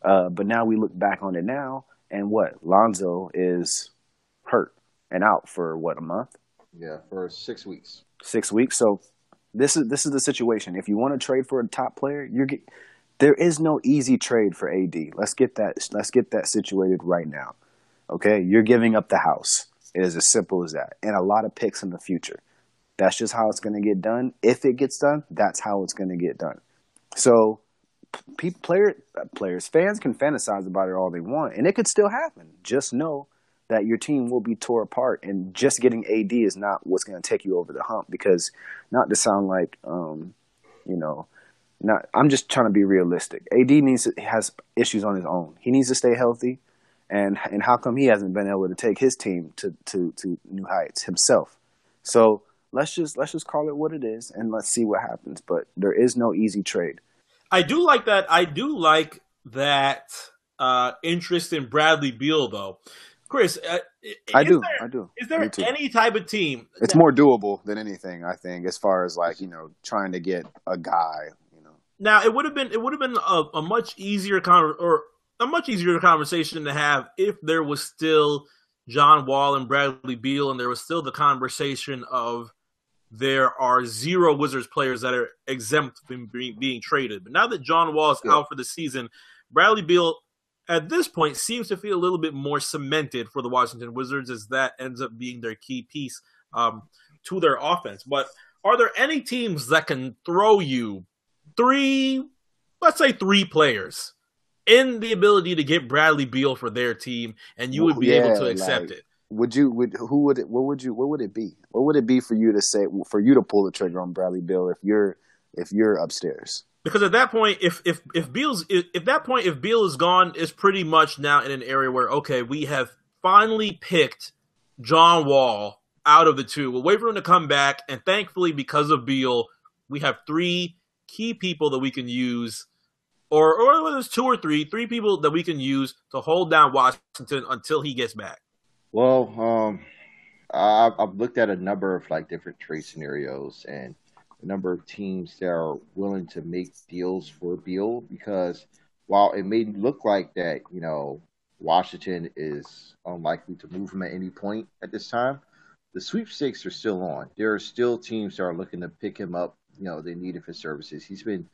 but now we look back on it now, and what? Lonzo is hurt and out for, what, a month? Yeah, for 6 weeks. 6 weeks. So this is the situation. If you want to trade for a top player, there is no easy trade for AD. Let's get that situated right now. Okay, you're giving up the house. It is as simple as that. And a lot of picks in the future. That's just how it's going to get done. If it gets done, that's how it's going to get done. So fans can fantasize about it all they want, and it could still happen. Just know that your team will be tore apart, and just getting AD is not what's going to take you over the hump, because not to sound like, you know, not, I'm just trying to be realistic. AD has issues on his own. He needs to stay healthy. And how come he hasn't been able to take his team to new heights himself? So let's just call it what it is, and let's see what happens. But there is no easy trade. I do like that. I do like that interest in Bradley Beal, though. Chris, I do. Is there any type of team? It's more doable than anything, I think, as far as like, you know, trying to get a guy. You know, now it would have been a much easier conversation to have if there was still John Wall and Bradley Beal, and there was still the conversation of there are zero Wizards players that are exempt from being traded. But now that John Wall is out for the season, Bradley Beal at this point seems to feel a little bit more cemented for the Washington Wizards, as that ends up being their key piece to their offense. But are there any teams that can throw you three players in the ability to get Bradley Beal for their team, and you would be able to accept it? What would it be for you to say, for you to pull the trigger on Bradley Beal if you're upstairs? Because at that point, if Beal is gone, it's pretty much now in an area where, okay, we have finally picked John Wall out of the two. We'll wait for him to come back, and thankfully, because of Beal, we have three key people that we can use. Or whether it's two or three people that we can use to hold down Washington until he gets back. Well, I've looked at a number of like different trade scenarios and a number of teams that are willing to make deals for Beal, because while it may look like that, you know, Washington is unlikely to move him at any point at this time, the sweepstakes are still on. There are still teams that are looking to pick him up. You know, they need him for services. He's been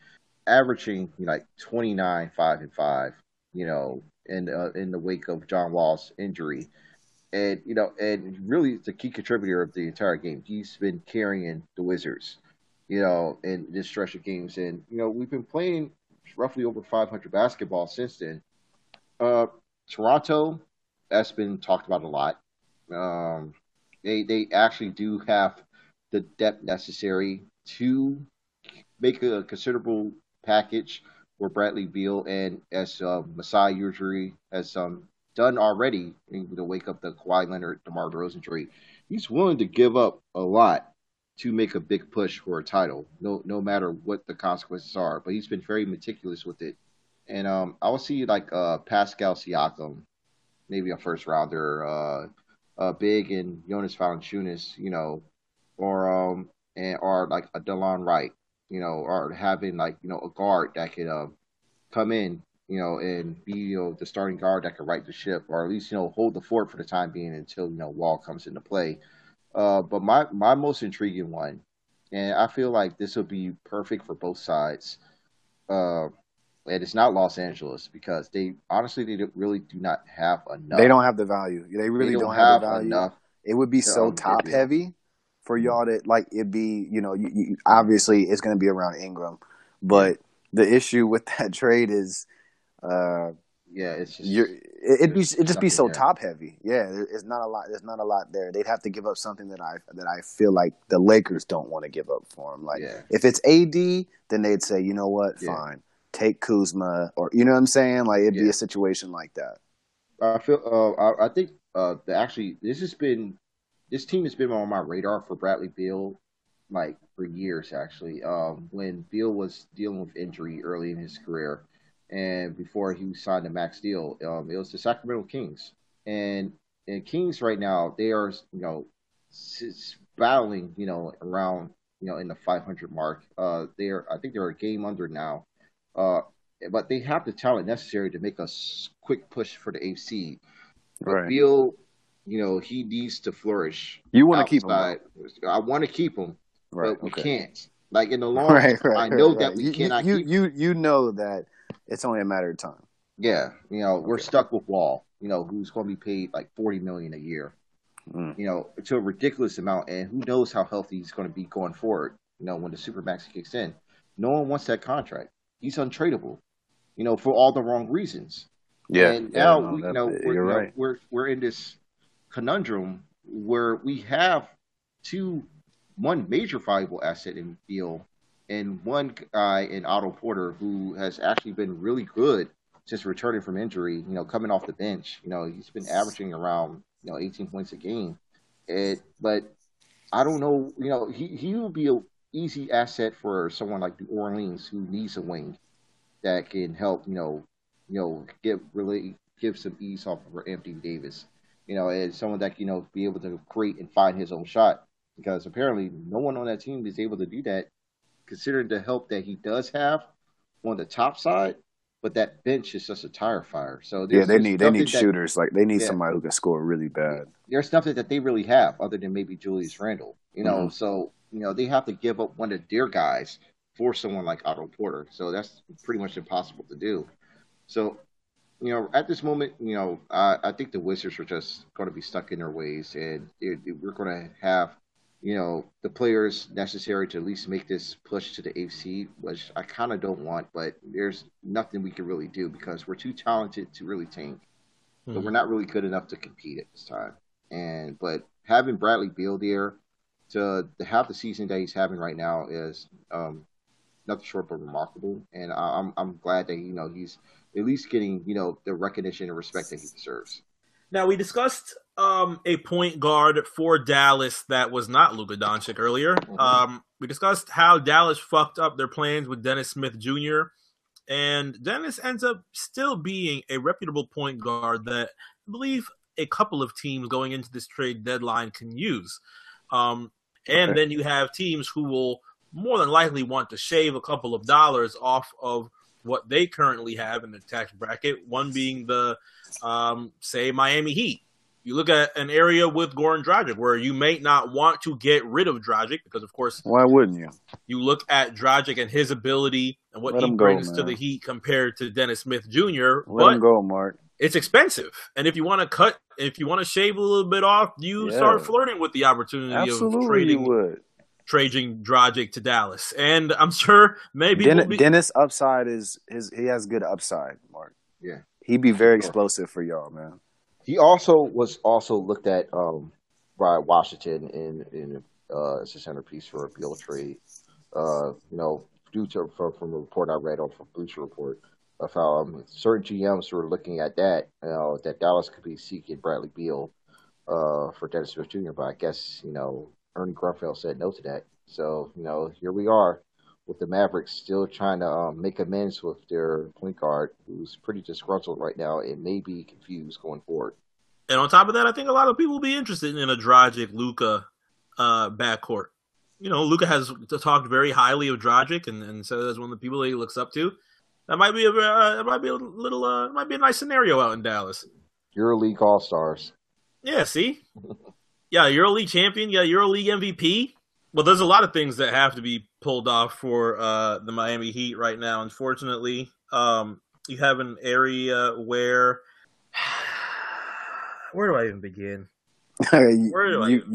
averaging, you know, like 29, 5 and 5, you know, in the wake of John Wall's injury, and you know, and really the key contributor of the entire game. He's been carrying the Wizards, you know, in this stretch of games, and you know, we've been playing roughly over 500 basketball since then. Toronto, that's been talked about a lot. They actually do have the depth necessary to make a considerable package for Bradley Beal, and as Masai Ujiri has done already in the wake of the Kawhi Leonard, DeMar DeRozan trade, he's willing to give up a lot to make a big push for a title, no matter what the consequences are. But he's been very meticulous with it, and I would see like Pascal Siakam, maybe a first rounder, big, and Jonas Valanciunas, you know, or like a DeLon Wright. You know, or having like, you know, a guard that could come in, you know, and be, you know, the starting guard that could right the ship, or at least, you know, hold the fort for the time being until, you know, Wall comes into play. But my most intriguing one, and I feel like this will be perfect for both sides, and it's not Los Angeles, because they really do not have enough. They don't have the value. They really don't have the value. Enough it would be so top heavy. For y'all to like, it'd be, you know, you, obviously it's going to be around Ingram, but the issue with that trade is, it's just, it'd just be so top heavy. Yeah, it's not a lot. There's not a lot there. They'd have to give up something that I feel like the Lakers don't want to give up for him. Like if it's AD, then they'd say, you know what, fine, take Kuzma, or you know what I'm saying. Like it'd be a situation like that. I feel. I think this has been. This team has been on my radar for Bradley Beal, like, for years, actually. When Beal was dealing with injury early in his career and before he signed a max deal, it was the Sacramento Kings. And Kings right now, they are, you know, battling, you know, around, you know, in the 500 mark. I think they're a game under now. But they have the talent necessary to make a quick push for the eighth seed. Right. But Beal... You know, he needs to flourish. You want to keep him. Right? I want to keep him, right, but we can't. Like, in the long run, I know that we cannot keep him. You know that it's only a matter of time. Yeah. You know, we're stuck with Wall, you know, who's going to be paid like $40 million a year, you know, to a ridiculous amount. And who knows how healthy he's going to be going forward, you know, when the Supermax kicks in. No one wants that contract. He's untradeable, you know, for all the wrong reasons. Yeah. And now, we're in this conundrum where we have one major valuable asset in Beal and one guy in Otto Porter who has actually been really good since returning from injury, you know, coming off the bench. You know, he's been averaging around, you know, 18 points a game. But I don't know, you know, he would be an easy asset for someone like New Orleans who needs a wing. that can help, give some ease off of Anthony Davis. As someone that be able to create and find his own shot, because apparently no one on that team is able to do that, considering the help that he does have on the top side. But that bench is just a tire fire. So they need shooters. They need somebody who can score really bad. There's nothing that they really have other than maybe Julius Randle. Mm-hmm. So they have to give up one of their guys for someone like Otto Porter. So that's pretty much impossible to do. So at this moment, I think the Wizards are just going to be stuck in their ways, and we're going to have the players necessary to at least make this push to the eighth seed, which I kind of don't want, but there's nothing we can really do because we're too talented to really tank. Mm-hmm. But we're not really good enough to compete at this time. But having Bradley Beal there to have the season that he's having right now is nothing short but remarkable. And I'm glad that he's at least getting the recognition and respect that he deserves. Now, we discussed a point guard for Dallas that was not Luka Doncic earlier. We discussed how Dallas fucked up their plans with Dennis Smith Jr. And Dennis ends up still being a reputable point guard that I believe a couple of teams going into this trade deadline can use. Then you have teams who will more than likely want to shave a couple of dollars off of what they currently have in the tax bracket, one being the, say, Miami Heat. You look at an area with Goran Dragic where you may not want to get rid of Dragic because, of course, why wouldn't you? You look at Dragic and his ability and what he brings to the Heat compared to Dennis Smith Jr. Let him go, Mark. It's expensive. And if you want to cut, if you want to shave a little bit off, you start flirting with the opportunity of trading Dragic to Dallas. And I'm sure maybe Dennis upside he has good upside, Mark. Yeah. He'd be very explosive for y'all, man. He was also looked at by Washington in as a centerpiece for a Beal trade. Due to from a report I read off of Bleacher Report of how certain GMs were looking at that, that Dallas could be seeking Bradley Beal for Dennis Smith Jr., but I guess, Ernie Grunfeld said no to that. So, here we are with the Mavericks still trying to make amends with their point guard, who's pretty disgruntled right now and may be confused going forward. And on top of that, I think a lot of people will be interested in a Dragic-Luka backcourt. Luka has talked very highly of Dragic and said that's one of the people that he looks up to. That might be a nice scenario out in Dallas. EuroLeague All-Stars. Yeah, see? Yeah, EuroLeague champion. Yeah, EuroLeague MVP. Well, there's a lot of things that have to be pulled off for the Miami Heat right now. Unfortunately, you have an area where – where do I even begin? You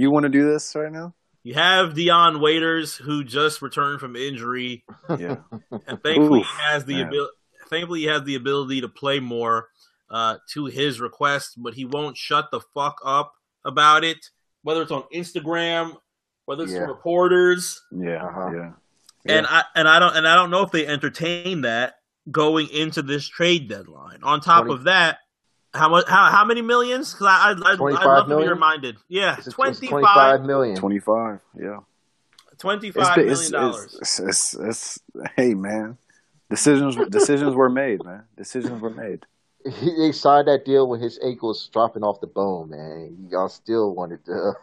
want to do this right now? You have Dion Waiters, who just returned from injury. Yeah. And thankfully, he has the ability to play more to his request, but he won't shut the fuck up about it. Whether it's on Instagram, whether it's to reporters, I don't know if they entertain that going into this trade deadline. On top of that, how many millions? Because I'd love to be reminded. Yeah, $25 million. 25. Yeah, $25 million. Hey man, decisions were made, man. Decisions were made. They signed that deal when his ankles dropping off the bone, man. Y'all still wanted to.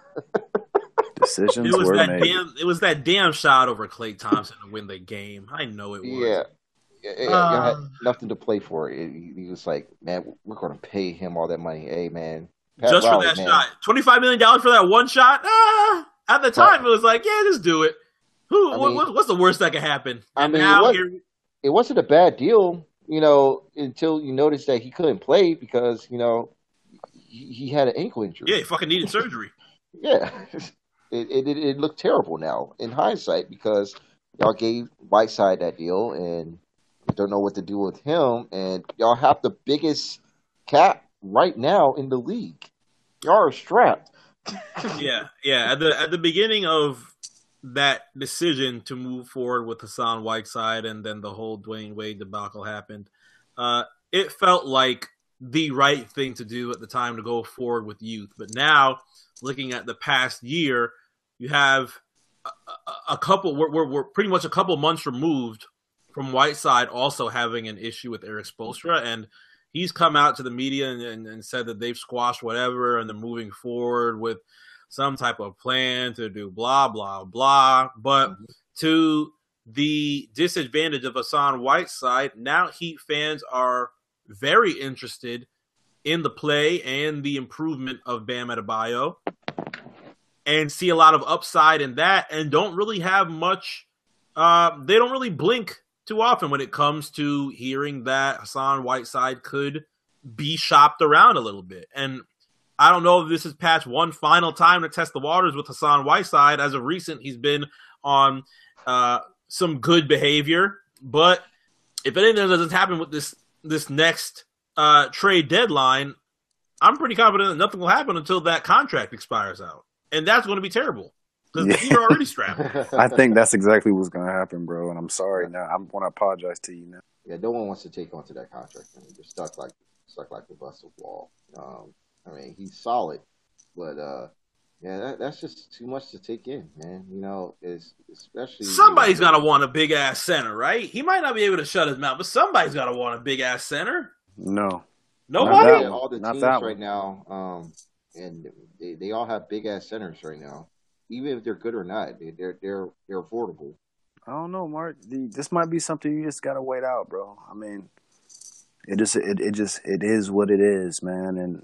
Decisions were made. It was that damn shot over Klay Thompson to win the game. I know it was. Yeah, had nothing to play for. He was like, man, we're going to pay him all that money. Hey, man. Pat just Riley, for that shot. $25 million for that one shot? At the time, it was like, yeah, just do it. What's the worst that could happen? It wasn't a bad deal. Until you noticed that he couldn't play because, he had an ankle injury. Yeah, he fucking needed surgery. Yeah. It looked terrible now in hindsight because y'all gave Whiteside that deal and you don't know what to do with him. And y'all have the biggest cap right now in the league. Y'all are strapped. Yeah. At the beginning of that decision to move forward with Hassan Whiteside and then the whole Dwayne Wade debacle happened, it felt like the right thing to do at the time to go forward with youth. But now, looking at the past year, you have a couple – we're pretty much a couple months removed from Whiteside also having an issue with Eric Spoelstra, and he's come out to the media and said that they've squashed whatever and they're moving forward with some type of plan to do blah, blah, blah. But to the disadvantage of Hassan Whiteside, now Heat fans are very interested in the play and the improvement of Bam Adebayo and see a lot of upside in that and don't really have much they don't really blink too often when it comes to hearing that Hassan Whiteside could be shopped around a little bit. And I don't know if this is Patch one final time to test the waters with Hassan Whiteside. As of recent, he's been on some good behavior. But if anything doesn't happen with this next trade deadline, I'm pretty confident that nothing will happen until that contract expires out. And that's going to be terrible. Because you're already strapped. I think that's exactly what's going to happen, bro. And I'm sorry now. I want to apologize to you now. Yeah, no one wants to take on to that contract. I mean, you're stuck like the busted wall. I mean, he's solid, but yeah, that's just too much to take in, man. You know, especially somebody's got to want a big ass center, right? He might not be able to shut his mouth, but somebody's got to want a big ass center. No, nobody. All the teams right now, and they all have big ass centers right now. Even if they're good or not, they're affordable. I don't know, Mark. This might be something you just gotta wait out, bro. I mean, it is what it is, man. And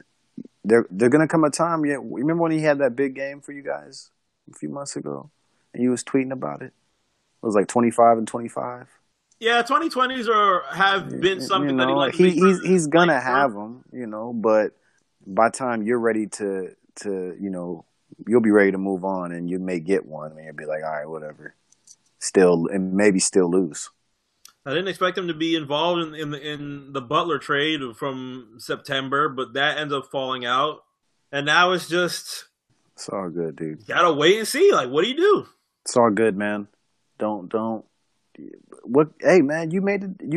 they're gonna come a time. Yeah, remember when he had that big game for you guys a few months ago, and you was tweeting about it. It was like 25 and 25. Yeah, 2020s have been something, you know, that he likes. He's gonna have them, you know. But by the time you're ready to you know. You'll be ready to move on, and you may get one, and you'll be like, all right, whatever. Still, and maybe still lose. I didn't expect him to be involved in the Butler trade from September, but that ends up falling out, and now it's just it's all good, dude. Gotta wait and see. Like, what do you do? It's all good, man. Don't. What? Hey, man, you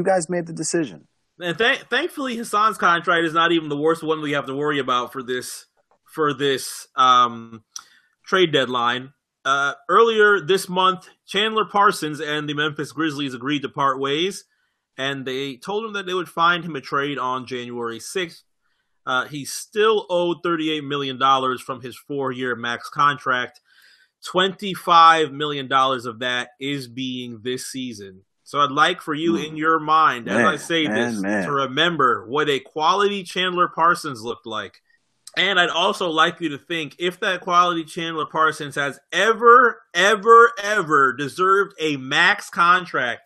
guys made the decision. And thankfully, Hassan's contract is not even the worst one we have to worry about for this. For this trade deadline. Earlier this month, Chandler Parsons and the Memphis Grizzlies agreed to part ways, and they told him that they would find him a trade on January 6th. He's still owed $38 million from his 4-year max contract. $25 million of that is being this season. So I'd like for you in your mind, as I say this, to remember what a quality Chandler Parsons looked like. And I'd also like you to think if that quality Chandler Parsons has ever, ever, ever deserved a max contract.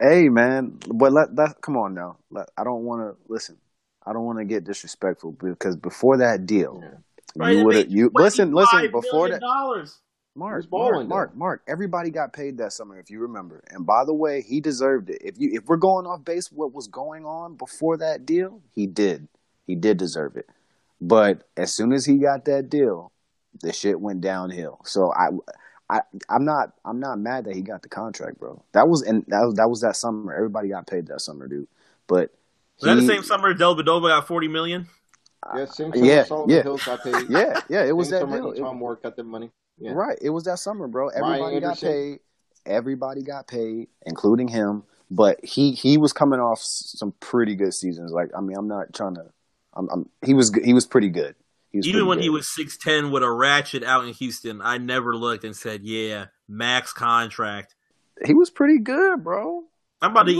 Hey, man, but come on now. I don't want to listen. I don't want to get disrespectful because before that deal, you would listen before that. Mark, everybody got paid that summer, if you remember. And by the way, he deserved it. If we're going off base, what was going on before that deal, he did. He did deserve it. But as soon as he got that deal, the shit went downhill. So I'm not mad that he got the contract, bro. That was that summer. Everybody got paid that summer, dude. But was that the same summer Del Vadova got $40 million? Yeah, same summer Solomon Hill got paid. Yeah, it was that deal. Tom Moore got the money. Yeah. Right. It was that summer, bro. Everybody got paid. Everybody got paid, including him. But he was coming off some pretty good seasons. Like, I mean, I'm not trying to. He was pretty good. He was 6'10" with a ratchet out in Houston, I never looked and said, "Yeah, max contract." He was pretty good, bro. I'm about to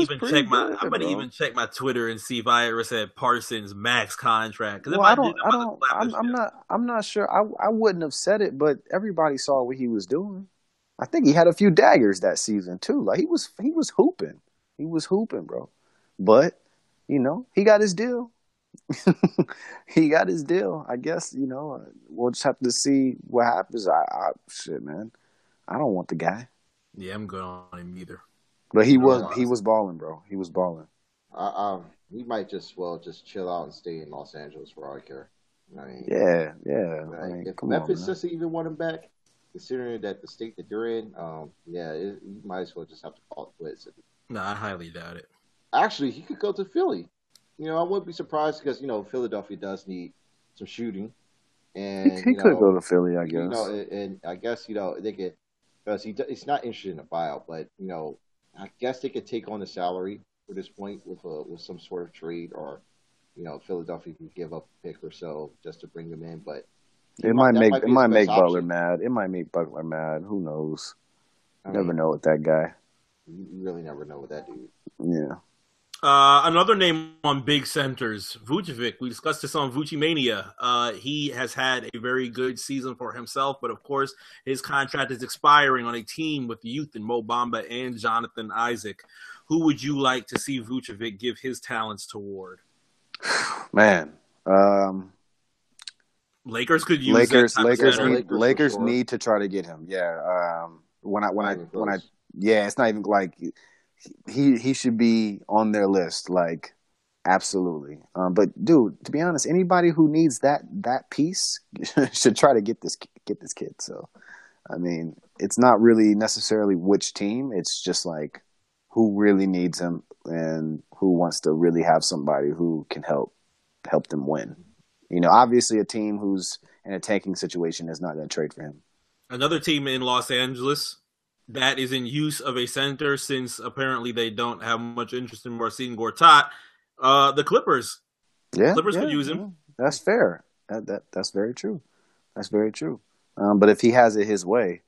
even check my Twitter and see if I ever said Parsons max contract. Well, I'm not sure. I wouldn't have said it, but everybody saw what he was doing. I think he had a few daggers that season too. Like he was hooping. He was hooping, bro. But you know, he got his deal. He got his deal. I guess, you know, we'll just have to see what happens. Shit, man. I don't want the guy. Yeah, I'm good on him either. But he was balling, bro. He was balling. We might just chill out and stay in Los Angeles for all I care. I mean, yeah. I mean, if Memphis doesn't even want him back, considering that the state that they're in, you might as well just have to call it quits. No, I highly doubt it. Actually, he could go to Philly. You know, I wouldn't be surprised because, you know, Philadelphia does need some shooting. And he could go to Philly, I guess. You know, and I guess, you know, they get – because he's not interested in a buyout, but, you know, I guess they could take on the salary for this point with some sort of trade, or Philadelphia can give up a pick or so just to bring him in. But it might make Butler mad. It might make Butler mad. Who knows? Never know with that guy. You really never know with that dude. Yeah. Another name on big centers, Vucevic. We discussed this on Vuce Mania. He has had a very good season for himself, but of course his contract is expiring on a team with youth in Mo Bamba and Jonathan Isaac. Who would you like to see Vucevic give his talents toward? Man, Lakers could use Lakers need to try to get him. Yeah, it's not even like. He should be on their list, like, absolutely. But dude, to be honest, anybody who needs that piece should try to get this kid. So, I mean, it's not really necessarily which team. It's just like who really needs him and who wants to really have somebody who can help them win. Obviously, a team who's in a tanking situation is not going to trade for him. Another team in Los Angeles that is in use of a center, since apparently they don't have much interest in Marcin Gortat. The Clippers. Yeah, Clippers could use him. Yeah. That's fair. That's very true. That's very true. But if he has it his way,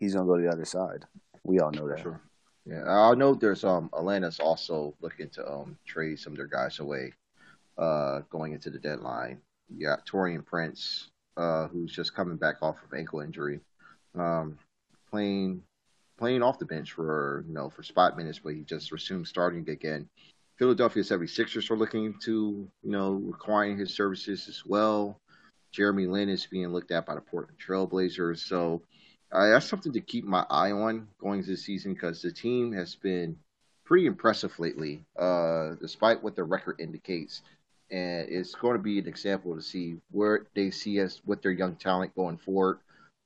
he's going to go to the other side. We all know that. Sure. Yeah, I know there's Atlanta's also looking to trade some of their guys away going into the deadline. You got Taurean Prince, who's just coming back off of ankle injury, playing off the bench for spot minutes, but he just resumed starting again. Philadelphia 76ers are looking to, requiring his services as well. Jeremy Lin is being looked at by the Portland Trailblazers. So that's something to keep my eye on going into the season, because the team has been pretty impressive lately, despite what the record indicates. And it's going to be an example to see where they see us with their young talent going forward.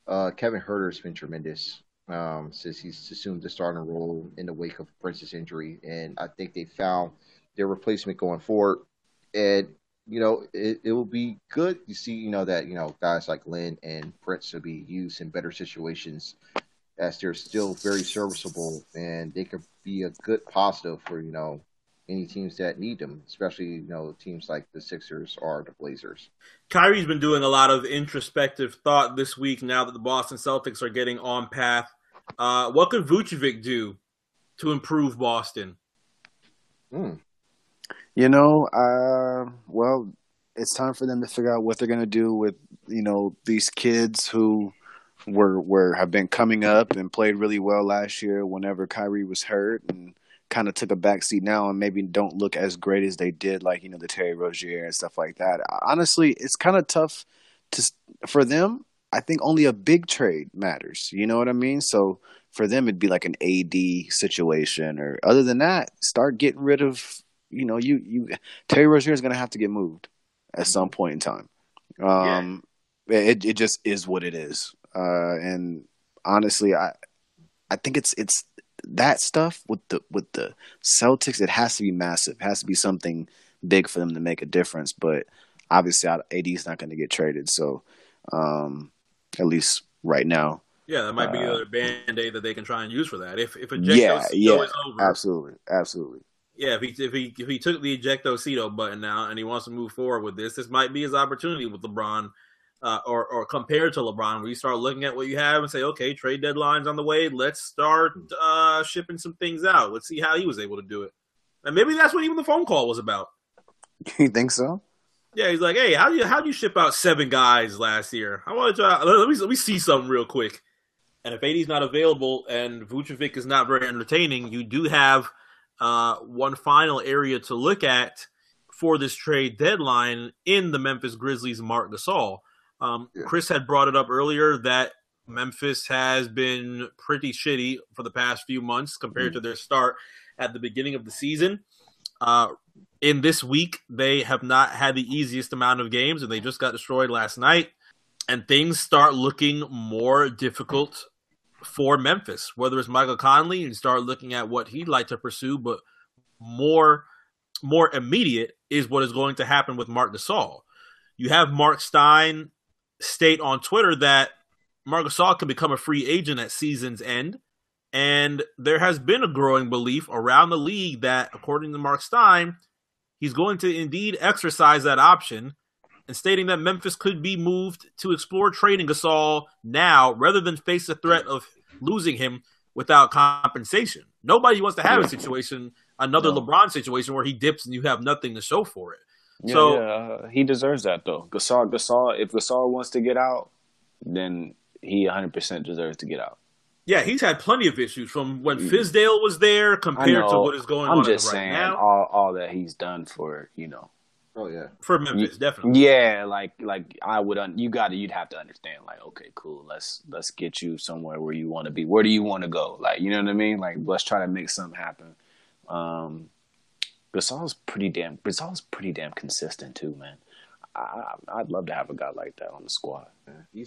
Kevin Huerter has been tremendous. Since he's assumed the starting role in the wake of Prince's injury. And I think they found their replacement going forward. And, it will be good to see, that, guys like Lin and Prince will be used in better situations, as they're still very serviceable and they could be a good positive for, any teams that need them, especially, teams like the Sixers or the Blazers. Kyrie's been doing a lot of introspective thought this week now that the Boston Celtics are getting on path. What could Vucevic do to improve Boston? Well, it's time for them to figure out what they're going to do with, these kids who have been coming up and played really well last year whenever Kyrie was hurt and kind of took a back seat now and maybe don't look as great as they did, like, the Terry Rozier and stuff like that. Honestly, it's kind of tough for them. I think only a big trade matters. You know what I mean? So for them, it'd be like an AD situation, or other than that, start getting rid of, Terry Rozier is going to have to get moved at some point in time. It just is what it is. And honestly, I think it's that stuff with the Celtics. It has to be massive. It has to be something big for them to make a difference. But obviously, AD is not going to get traded. So, at least right now. Yeah, that might be another Band-Aid that they can try and use for that. If Ejecto-Cito is over. Absolutely. Yeah, if he took the Ejecto-Cito button now and he wants to move forward with this might be his opportunity with LeBron, or compared to LeBron, where you start looking at what you have and say, okay, trade deadline's on the way. Let's start shipping some things out. Let's see how he was able to do it. And maybe that's what even the phone call was about. You think so? Yeah, he's like, hey, how do you ship out 7 guys last year? I want to try. Let me see something real quick. And if AD's not available and Vucevic is not very entertaining, you do have one final area to look at for this trade deadline in the Memphis Grizzlies' Mark Gasol. Chris had brought it up earlier that Memphis has been pretty shitty for the past few months compared to their start at the beginning of the season. In this week, they have not had the easiest amount of games, and they just got destroyed last night. And things start looking more difficult for Memphis, whether it's Michael Conley, and start looking at what he'd like to pursue, but more immediate is what is going to happen with Mark Gasol. You have Mark Stein state on Twitter that Marc Gasol can become a free agent at season's end, And there has been a growing belief around the league that, according to Mark Stein, he's going to indeed exercise that option, and stating that Memphis could be moved to explore trading Gasol now rather than face the threat of losing him without compensation. Nobody wants to have a situation, LeBron situation, where he dips and you have nothing to show for it. Yeah, so he deserves that, though. Gasol, if Gasol wants to get out, then he 100% deserves to get out. Yeah, he's had plenty of issues from when Fizdale was there compared to what is going on right now. I'm just saying all that he's done for, you know. Oh yeah, for Memphis, definitely. Yeah, like I would. You'd have to understand. Like, okay, cool. Let's get you somewhere where you want to be. Where do you want to go? Like, you know what I mean? Like, let's try to make something happen. Gasol's pretty damn consistent too, man. I'd love to have a guy like that on the squad.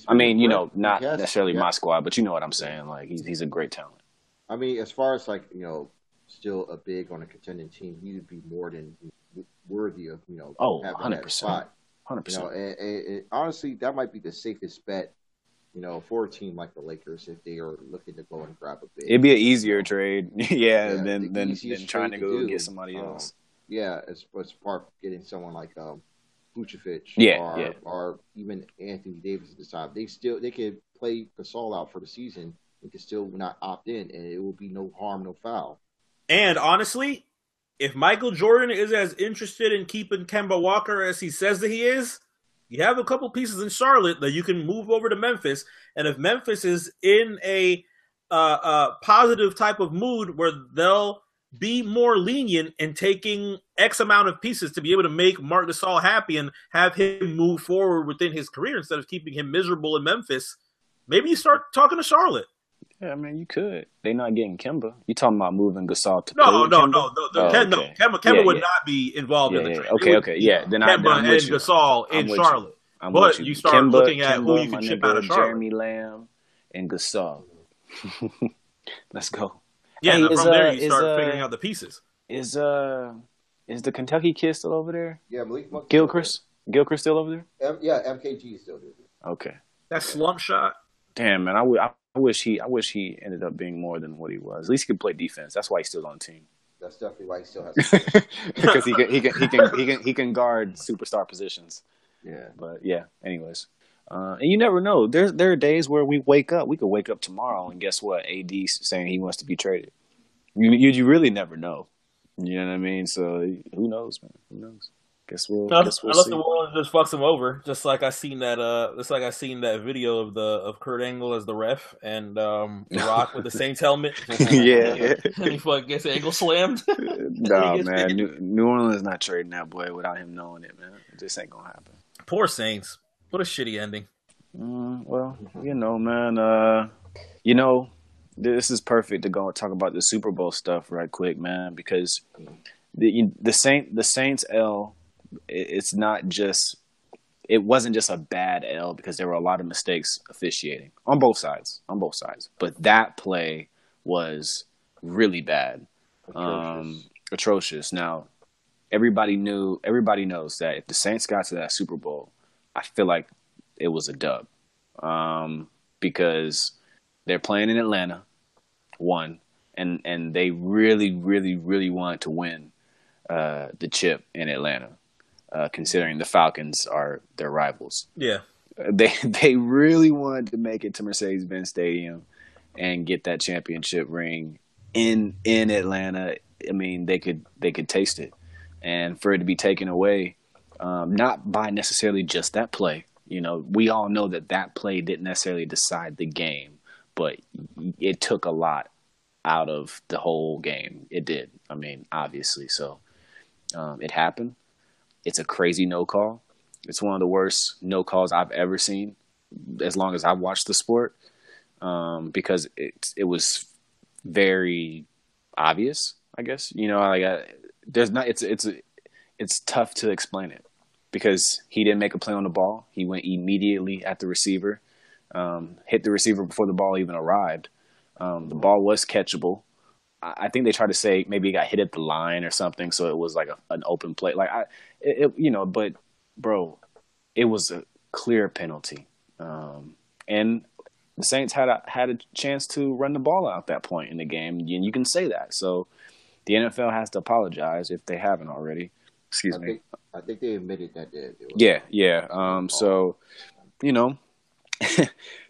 I mean, you know, not necessarily my squad, but you know what I'm saying. Like, he's a great talent. I mean, as far as like, you know, still a big on a contending team, he would be more than worthy of, you know, having 100%, that spot. 100%. You know, and honestly, that might be the safest bet, you know, for a team like the Lakers if they are looking to go and grab a big. It'd be an easier trade, than trying to go get somebody else. Yeah, as far as getting someone like Vucevic or even Anthony Davis at this time. They could play Gasol out for the season and could still not opt in, and it will be no harm, no foul. And honestly, if Michael Jordan is as interested in keeping Kemba Walker as he says that he is, you have a couple pieces in Charlotte that you can move over to Memphis. And if Memphis is in a positive type of mood where they'll be more lenient in taking X amount of pieces to be able to make Mark Gasol happy and have him move forward within his career instead of keeping him miserable in Memphis, maybe you start talking to Charlotte. Yeah, I mean, you could. They're not getting Kemba. You talking about moving Gasol to Kemba? No. Kemba would not be involved in the trade. Okay. Then Kemba and Gasol in Charlotte. But you start looking at who you can chip out of Charlotte. Jeremy Lamb and Gasol. Let's go. Yeah, from there you start figuring out the pieces. Is the Kentucky kid still over there? Yeah, Malik Monk. Gilchrist still over there? MKG is still there. Okay. That slump shot. Damn, man, I wish he ended up being more than what he was. At least he could play defense. That's why he's still on the team. That's definitely why he still has to. Because he can guard superstar positions. Yeah. But yeah. Anyways, and you never know. There are days where we wake up. We could wake up tomorrow, and guess what? AD's saying he wants to be traded. You really never know. You know what I mean? So who knows, man? Who knows? Unless the world just fucks him over, just like I seen that video of Kurt Angle as the ref and The Rock with the Saints helmet. And he fucking gets Angle slammed. No, man, New Orleans not trading that boy without him knowing it, man. This ain't gonna happen. Poor Saints. What a shitty ending. Well, you know, man. You know, this is perfect to go and talk about the Super Bowl stuff right quick, man, because the Saints L. It wasn't just a bad L because there were a lot of mistakes officiating on both sides. But that play was really bad, atrocious. Now, everybody knows that if the Saints got to that Super Bowl, I feel like it was a dub because they're playing in Atlanta, one, and they really, really, really wanted to win the chip in Atlanta. Considering the Falcons are their rivals. Yeah. They really wanted to make it to Mercedes-Benz Stadium and get that championship ring in Atlanta. I mean, they could taste it. And for it to be taken away, not by necessarily just that play. You know, we all know that play didn't necessarily decide the game, but it took a lot out of the whole game. It did. I mean, obviously. So it happened. It's a crazy no call. It's one of the worst no calls I've ever seen as long as I've watched the sport because it was very obvious, I guess. You know, it's tough to explain it because he didn't make a play on the ball. He went immediately at the receiver, hit the receiver before the ball even arrived. The ball was catchable. I think they tried to say maybe he got hit at the line or something, so it was like an open play. But bro, it was a clear penalty, and the Saints had a chance to run the ball out at that point in the game, and you can say that. So the NFL has to apologize if they haven't already. Excuse me. I think they admitted that they Yeah. So, you know,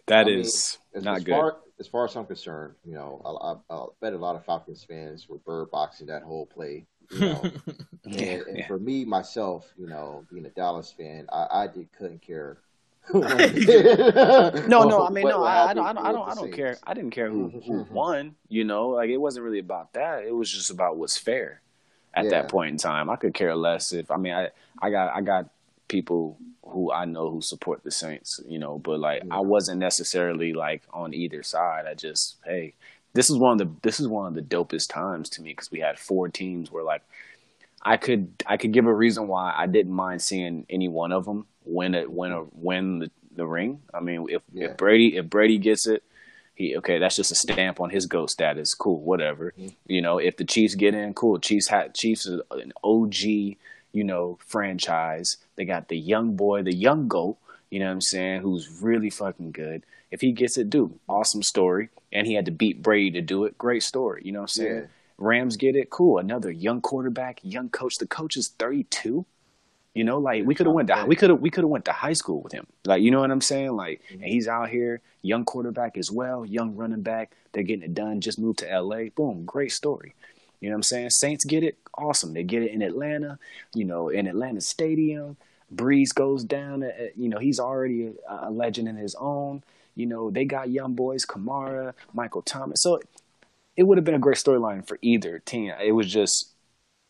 that is not good. As far as I'm concerned, you know, I bet a lot of Falcons fans were bird boxing that whole play. You know? And for me, myself, you know, being a Dallas fan, I couldn't care. I don't care. I didn't care who won, you know, like it wasn't really about that. It was just about what's fair at that point in time. I could care less I got people who I know who support the Saints, you know, but like I wasn't necessarily like on either side. I just, hey, this is one of the dopest times to me because we had four teams where like I could give a reason why I didn't mind seeing any one of them win the ring. I mean, if Brady gets it, that's just a stamp on his GOAT status. Cool, whatever. Mm-hmm. You know, if the Chiefs get in, cool. Chiefs is an OG, you know, franchise. They got the young boy, the young GOAT. You know what I'm saying? Who's really fucking good. If he gets it, dude, awesome story. And he had to beat Brady to do it. Great story. You know what I'm saying? Yeah. Rams get it, cool. Another young quarterback, young coach. The coach is 32. You know, like we could have went to high school with him. Like, you know what I'm saying? Like, and he's out here, young quarterback as well, young running back. They're getting it done. Just moved to LA. Boom, great story. You know what I'm saying? Saints get it, awesome. They get it in Atlanta. You know, in Atlanta Stadium, Breeze goes down. You know, he's already a legend in his own. You know, they got young boys, Kamara, Michael Thomas. So it would have been a great storyline for either team. It was just,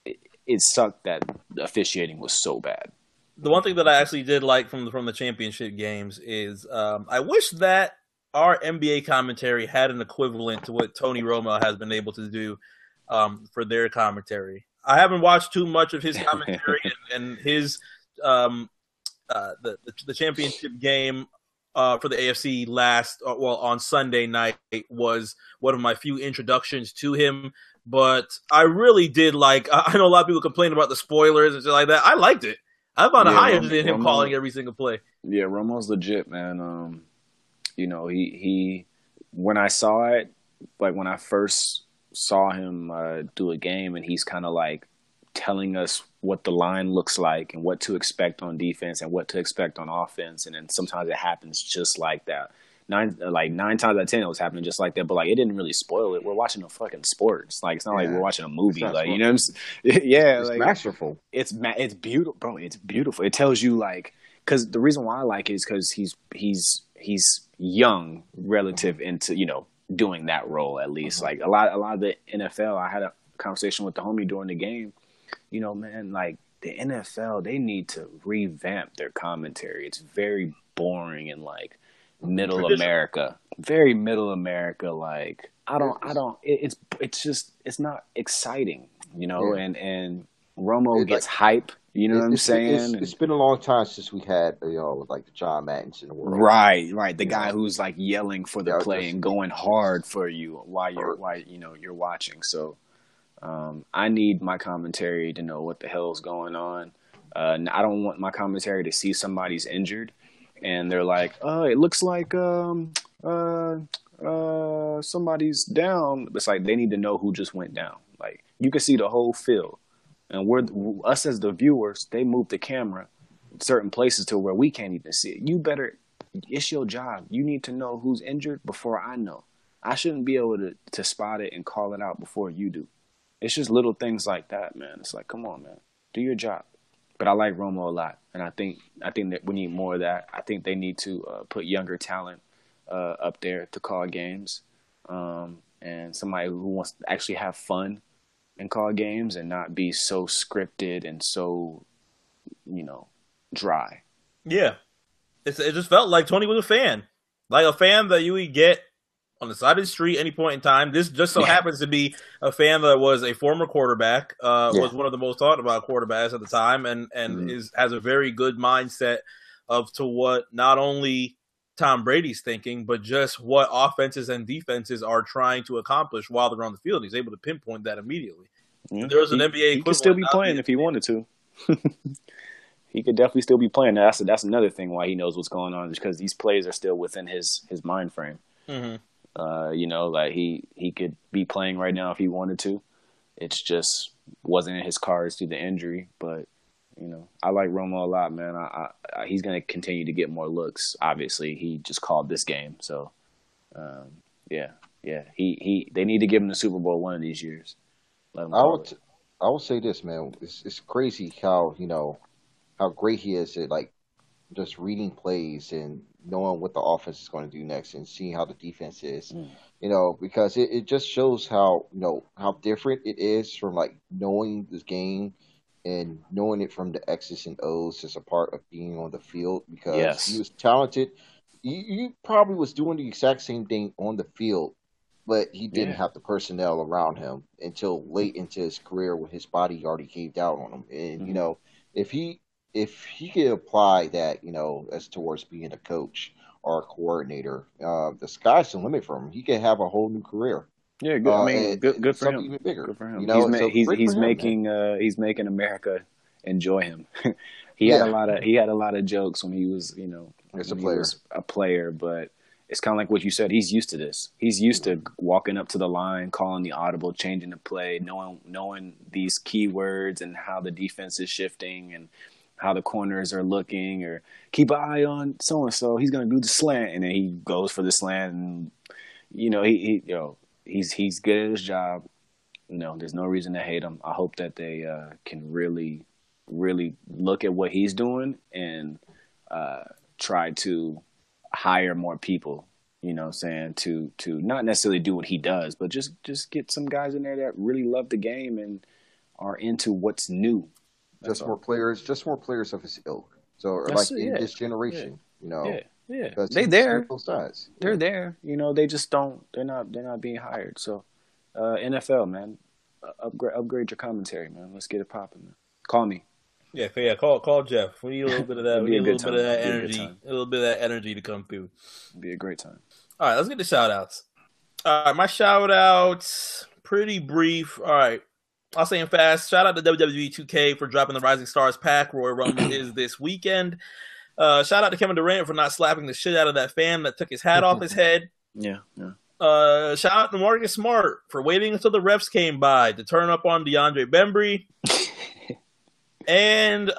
it sucked that the officiating was so bad. The one thing that I actually did like from the championship games is I wish that our NBA commentary had an equivalent to what Tony Romo has been able to do for their commentary. I haven't watched too much of his commentary and his the championship game. For the AFC on Sunday night was one of my few introductions to him, but I really did like. I know a lot of people complain about the spoilers and shit like that. I liked it. I found a high interest in him calling every single play. Yeah, Romo's legit, man. You know, he when I saw it, like when I first saw him do a game, and he's kind of like telling us what the line looks like and what to expect on defense and what to expect on offense. And then sometimes it happens just like that. Nine times out of 10, it was happening just like that, but like, it didn't really spoil it. We're watching a fucking sport. It's like, it's not like we're watching a movie. Like, you know what I'm saying? Yeah. It's like, masterful. It's beautiful, bro. It's beautiful. It tells you like, cause the reason why I like it is cause he's young relative into, you know, doing that role at least. Like a lot of the NFL, I had a conversation with the homie during the game. You know, man, like the NFL, they need to revamp their commentary. It's very boring and like middle America. Like it's not exciting, you know. Yeah. And Romo gets hype. You know what I'm saying? It's been a long time since we had, you know, like the John Mattins in the world. Right. The guy who's like yelling for the play and going hard for you while you're watching. So. I need my commentary to know what the hell's going on. I don't want my commentary to see somebody's injured and they're like, oh, it looks like somebody's down. It's like they need to know who just went down. Like you can see the whole field. And us as the viewers, they move the camera certain places to where we can't even see it. It's your job. You need to know who's injured before I know. I shouldn't be able to spot it and call it out before you do. It's just little things like that, man. It's like, come on, man, do your job. But I like Romo a lot, and I think that we need more of that. I think they need to put younger talent up there to call games, and somebody who wants to actually have fun and call games and not be so scripted and so, you know, dry. Yeah, it just felt like Tony was a fan, like a fan that you would get on the side of the street, any point in time. This just so happens to be a fan that was a former quarterback, was one of the most thought about quarterbacks at the time, and has a very good mindset to what not only Tom Brady's thinking, but just what offenses and defenses are trying to accomplish while they're on the field. He's able to pinpoint that immediately. Mm-hmm. There was an NBA. He could still be playing if he wanted to. He could definitely still be playing. That's another thing why he knows what's going on, is because these plays are still within his mind frame. Mm-hmm. You know, like he could be playing right now if he wanted to. It's just wasn't in his cards due to injury. But, you know, I like Romo a lot, man. I he's going to continue to get more looks. Obviously, he just called this game. So, yeah. They need to give him the Super Bowl one of these years. Let him call it. I will say this, man. It's crazy how, you know, how great he is at, like, just reading plays and knowing what the offense is going to do next and seeing how the defense is, you know, because it just shows how, you know, how different it is from, like, knowing this game and knowing it from the X's and O's as a part of being on the field because he was talented. You probably was doing the exact same thing on the field, but he didn't have the personnel around him until late into his career when his body already caved out on him. And, you know, if he could apply that, you know, as towards being a coach or a coordinator, the sky's the limit for him. He could have a whole new career. Yeah, good. I mean, good for him. Even bigger. Good for him. You know, he's making America enjoy him. He had a lot of jokes when he was, you know, as a player. He was a player, but it's kind of like what you said. He's used to this. He's used to walking up to the line, calling the audible, changing the play, knowing these key words and how the defense is shifting and how the corners are looking, or keep an eye on so and so. He's gonna do the slant, and then he goes for the slant. And you know, he's good at his job. You know, there's no reason to hate him. I hope that they can really, really look at what he's doing and try to hire more people. You know, saying to not necessarily do what he does, but just get some guys in there that really love the game and are into what's new. Just more players of his ilk. So, that's like in this generation, you know, they're there. They're there. You know, they just don't. They're not being hired. So, NFL, man, upgrade your commentary, man. Let's get it popping, man. Call me. Yeah. Call Jeff. We need a little bit of that. We need a little bit of that energy. A little bit of that energy to come through. It'd be a great time. All right, let's get the shout outs. All right, my shout outs pretty brief. All right. I'll say it fast. Shout out to WWE 2K for dropping the Rising Stars pack. Royal Rumble is this weekend. Shout out to Kevin Durant for not slapping the shit out of that fan that took his hat off his head. Yeah. Shout out to Marcus Smart for waiting until the refs came by to turn up on DeAndre Bembry. And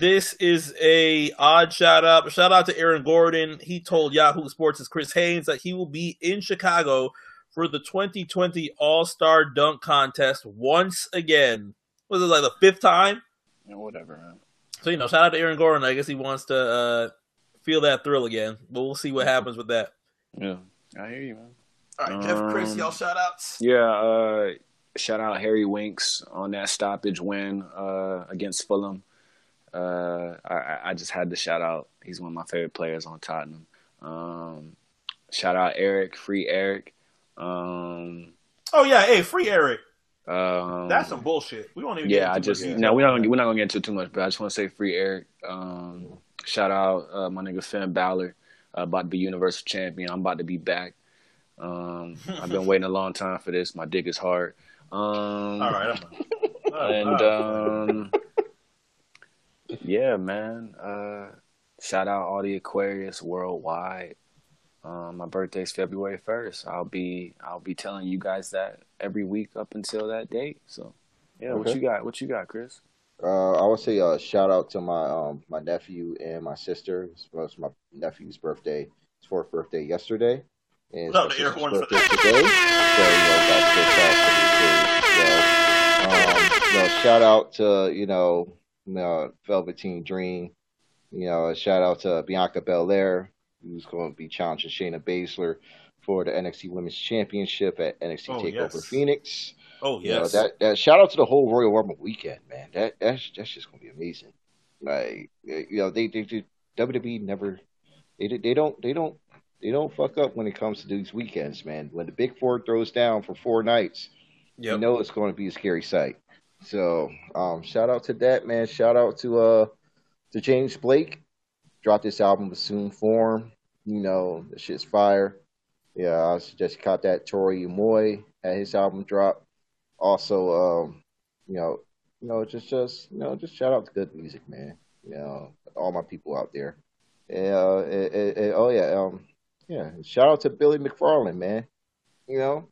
this is a odd shout out. Shout out to Aaron Gordon. He told Yahoo Sports' Chris Haynes that he will be in Chicago for the 2020 All-Star Dunk Contest once again. Was it like the fifth time? Yeah, whatever, man. So, you know, shout out to Aaron Gordon. I guess he wants to feel that thrill again. But we'll see what happens with that. Yeah. I hear you, man. All right, Jeff, Chris, y'all shout-outs? Yeah, shout out Harry Winks on that stoppage win against Fulham. I just had to shout out. He's one of my favorite players on Tottenham. Shout out Eric, free Eric. Free Eric. That's some bullshit. We don't even. Yeah, we're not gonna get into too much, but I just want to say free Eric. Shout out my nigga Finn Balor, about to be universal champion. I'm about to be back. I've been waiting a long time for this. My dick is hard. All right. Yeah, man. Shout out all the Aquarius worldwide. My birthday's February 1st. I'll be telling you guys that every week up until that date. So, yeah, okay. What you got, Chris? I would say a shout out to my my nephew and my sister. It was my nephew's birthday. His 4th birthday yesterday, and his sister's birthday today. So, shout out to Velveteen Dream. You know, shout out to Bianca Belair, who's going to be challenging Shayna Baszler for the NXT Women's Championship at NXT TakeOver Phoenix. Oh, yes. You know, that shout out to the whole Royal Rumble weekend, man. That's just going to be amazing. Like, you know, they WWE never they don't fuck up when it comes to these weekends, man. When the Big Four throws down for 4 nights, you know it's going to be a scary sight. So, shout out to that, man. Shout out to James Blake. Dropped this album with Soon Form. You know, the shit's fire. Yeah, I suggest you caught that. Tori Umoy had his album drop. Also, just shout out to good music, man. You know, all my people out there. And, Yeah, shout out to Billy McFarland, man. You know,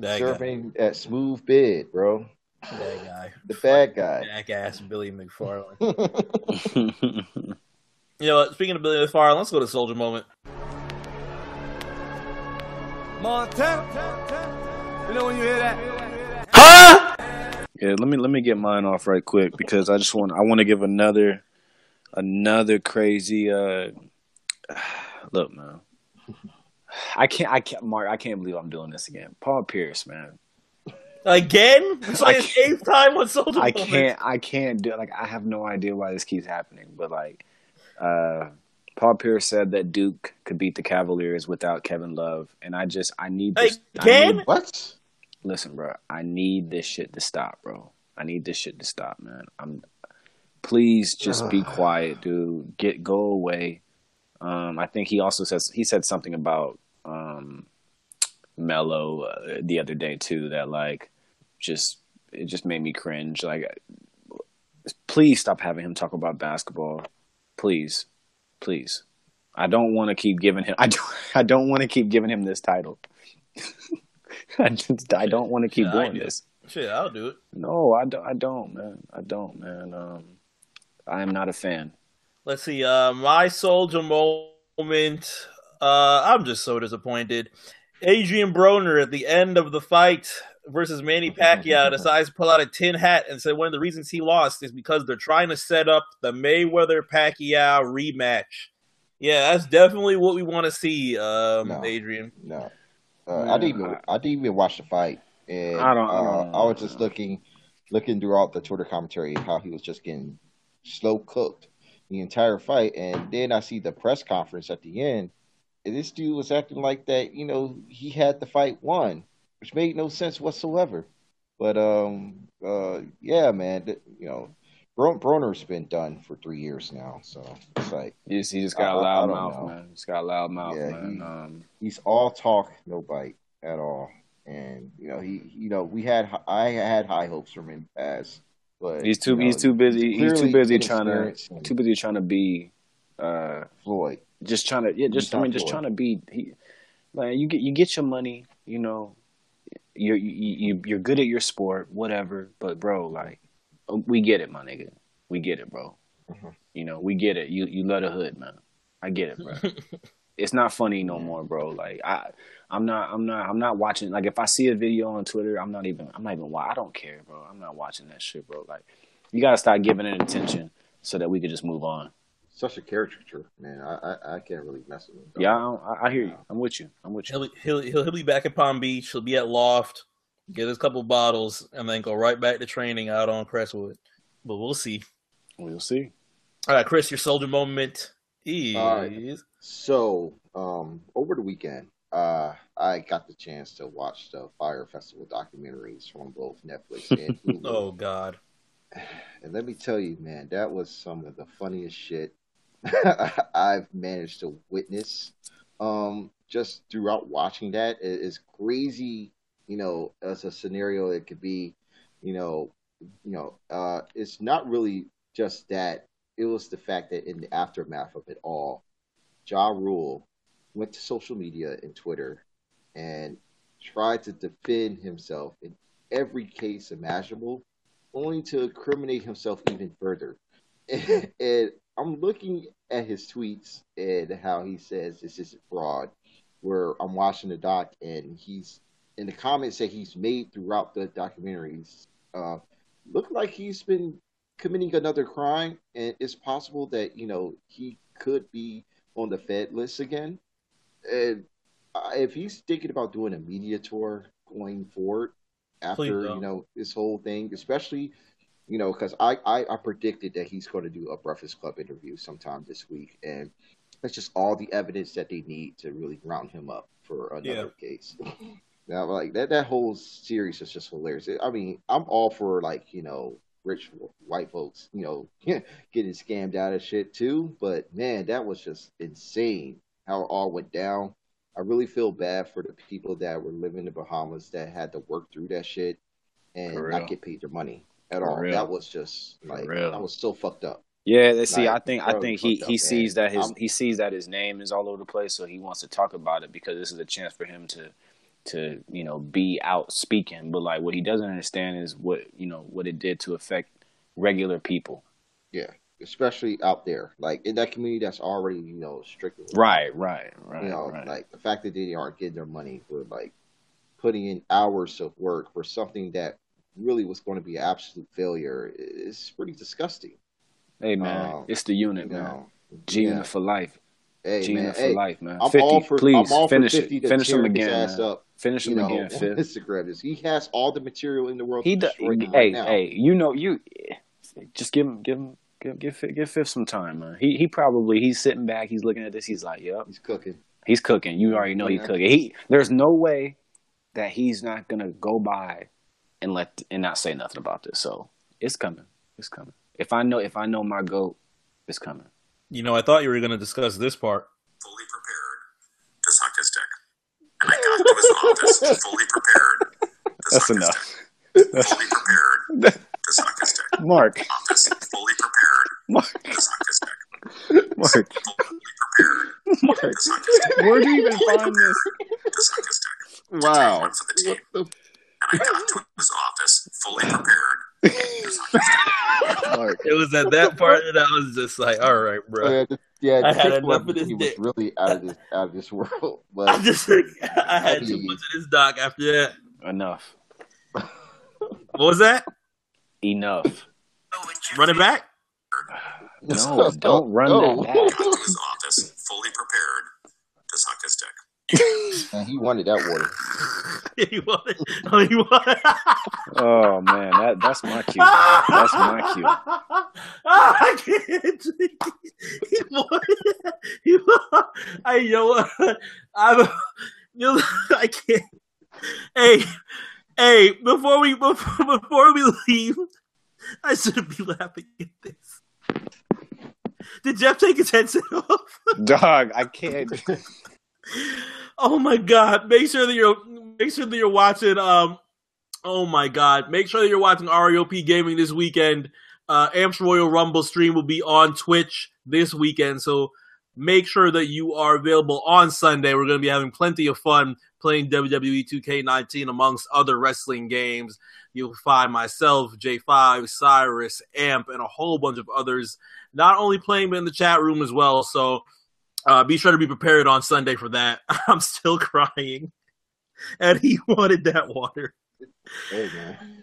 serving guy. At smooth bid, bro. That guy. The bad guy. Jackass Billy McFarland. You know what? Speaking of Billy McFarland, let's go to Soldier Moment. You know when you hear that? Huh? Yeah, let me get mine off right quick because I just want to give another crazy look, man. I can't Mark, I can't believe I'm doing this again. Paul Pierce, man. Again? It's like his 8th time on Soldier Boy. I can't do it. Like, I have no idea why this keeps happening, but like Paul Pierce said that Duke could beat the Cavaliers without Kevin Love, and I need this. Again? What? Listen, bro, I need this shit to stop, bro. I need this shit to stop, man. Please just be quiet, dude. Go away. I think he also said something about Melo the other day too. That like it just made me cringe. Like, please stop having him talk about basketball. Please, please. I don't want to keep giving him. I don't want to keep giving him this title. I don't want to keep doing this. Shit, I'll do it. No, I don't, man. I am not a fan. Let's see. My Soldier Moment. I'm just so disappointed. Adrian Broner at the end of the fight versus Manny Pacquiao decides to pull out a tin hat and say one of the reasons he lost is because they're trying to set up the Mayweather-Pacquiao rematch. Yeah, that's definitely what we want to see, Adrian. No. I didn't even watch the fight. And, I was just looking throughout the Twitter commentary how he was just getting slow cooked the entire fight, and then I see the press conference at the end, and this dude was acting like that. You know, he had the fight won, which made no sense whatsoever. But yeah, man, you know, Broner's been done for 3 years now, so it's like he just got a loud mouth, man. He's got a loud mouth, man. He's all talk, no bite at all. And you know, I had high hopes from him in the past, but he's too busy trying to be Floyd. You get your money, you know. You're good at your sport, whatever, but bro, like, we get it, my nigga. We get it, bro. Mm-hmm. You know, we get it. You love the hood, man. I get it, bro. It's not funny no more, bro. Like, I'm not watching. Like, if I see a video on Twitter, I'm not even I don't care, bro. I'm not watching that shit, bro. Like, you gotta start giving it attention so that we could just move on. Such a caricature, man. I can't really mess with him. Yeah, I hear you. I'm with you. He'll be back at Palm Beach. He'll be at Loft. Get us a couple bottles and then go right back to training out on Crestwood. But we'll see. We'll see. All right, Chris, your Soldier Moment is so over the weekend, I got the chance to watch the Fire Festival documentaries from both Netflix and Hulu. Oh, God. And let me tell you, man, that was some of the funniest shit I've managed to witness just throughout watching that. It's crazy, you know, as a scenario. It could be, you know, it's not really just that. It was the fact that in the aftermath of it all, Ja Rule went to social media and Twitter and tried to defend himself in every case imaginable, only to incriminate himself even further. And I'm looking at his tweets and how he says this isn't fraud, where I'm watching the doc and he's in the comments that he's made throughout the documentaries, look like he's been committing another crime, and it's possible that, you know, he could be on the Fed list again. And if he's thinking about doing a media tour going forward after, you know, this whole thing, especially, you know, because I predicted that he's going to do a Breakfast Club interview sometime this week, and that's just all the evidence that they need to really round him up for another case. Now, like, that whole series is just hilarious. I mean, I'm all for, like, you know, rich white folks, you know, getting scammed out of shit too. But, man, that was just insane how it all went down. I really feel bad for the people that were living in the Bahamas that had to work through that shit and not get paid their money at all. That was just, like, I was so fucked up. Yeah, let's see. Like, I think he sees that his name is all over the place, so he wants to talk about it because this is a chance for him to you know, be out speaking. But like, what he doesn't understand is what it did to affect regular people. Yeah, especially out there, like in that community that's already, you know, strictly right. You know, right. Like the fact that they aren't getting their money for like putting in hours of work for something that really was going to be an absolute failure is pretty disgusting. Hey man, it's the unit, man. Know, G-Unit for life. Hey, G-Unit for life, man. I'm 50, all for, please I'm all finish for 50 it. Finish him again. Finish him again. Fifth. He has all the material in the world. Just give Fifth some time, man. He's sitting back. He's looking at this. He's like, yep, he's cooking. You already know he's cooking. There's no way that he's not gonna go by and not say nothing about this. So it's coming. If I know my GOAT, it's coming. You know, I thought you were going to discuss this part. Fully prepared to suck his dick. And I got to his office fully prepared to suck his dick. That's enough. Fully prepared to suck his dick. Mark. Office fully prepared to suck his dick. Mark. Fully prepared to suck his dick. Where do you even find this? To suck his dick. Wow. One for the team. And I got to his office fully prepared. It was at that part that I was just like, all right, bro. I had enough of this. He was really out of this world. But I'm just like, I had too much of this doc after that. Enough. What was that? Enough. Run it back? No, don't run that back. Got to his office fully prepared to suck his dick. And he wanted that water. He wanted. Oh man, that's my cue. That's my cue. Oh, I can't. He wanted. I can't. Hey. Before we leave, I shouldn't be laughing at this. Did Jeff take his headset off? Dog, I can't. Oh my God! Make sure that you're watching. Oh my God! Make sure that you're watching REOP Gaming this weekend. Amps Royal Rumble stream will be on Twitch this weekend, so make sure that you are available on Sunday. We're going to be having plenty of fun playing WWE 2K19 amongst other wrestling games. You'll find myself, J5, Cyrus, Amp, and a whole bunch of others. Not only playing, but in the chat room as well. So. Be sure to be prepared on Sunday for that. I'm still crying. And he wanted that water. Hey, man.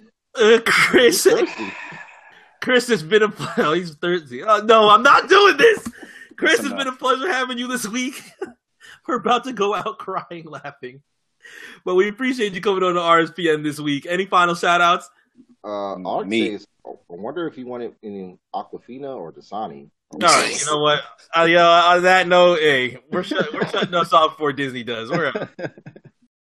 Chris has been a pleasure. Oh, he's thirsty. No, I'm not doing this. Chris, it's been a pleasure having you this week. We're about to go out crying, laughing. But we appreciate you coming on to RSPN this week. Any final shout-outs? I wonder if you want it in Aquafina or Dasani. All right, you know what? On that note, hey, we're shutting us off before Disney does. We're out.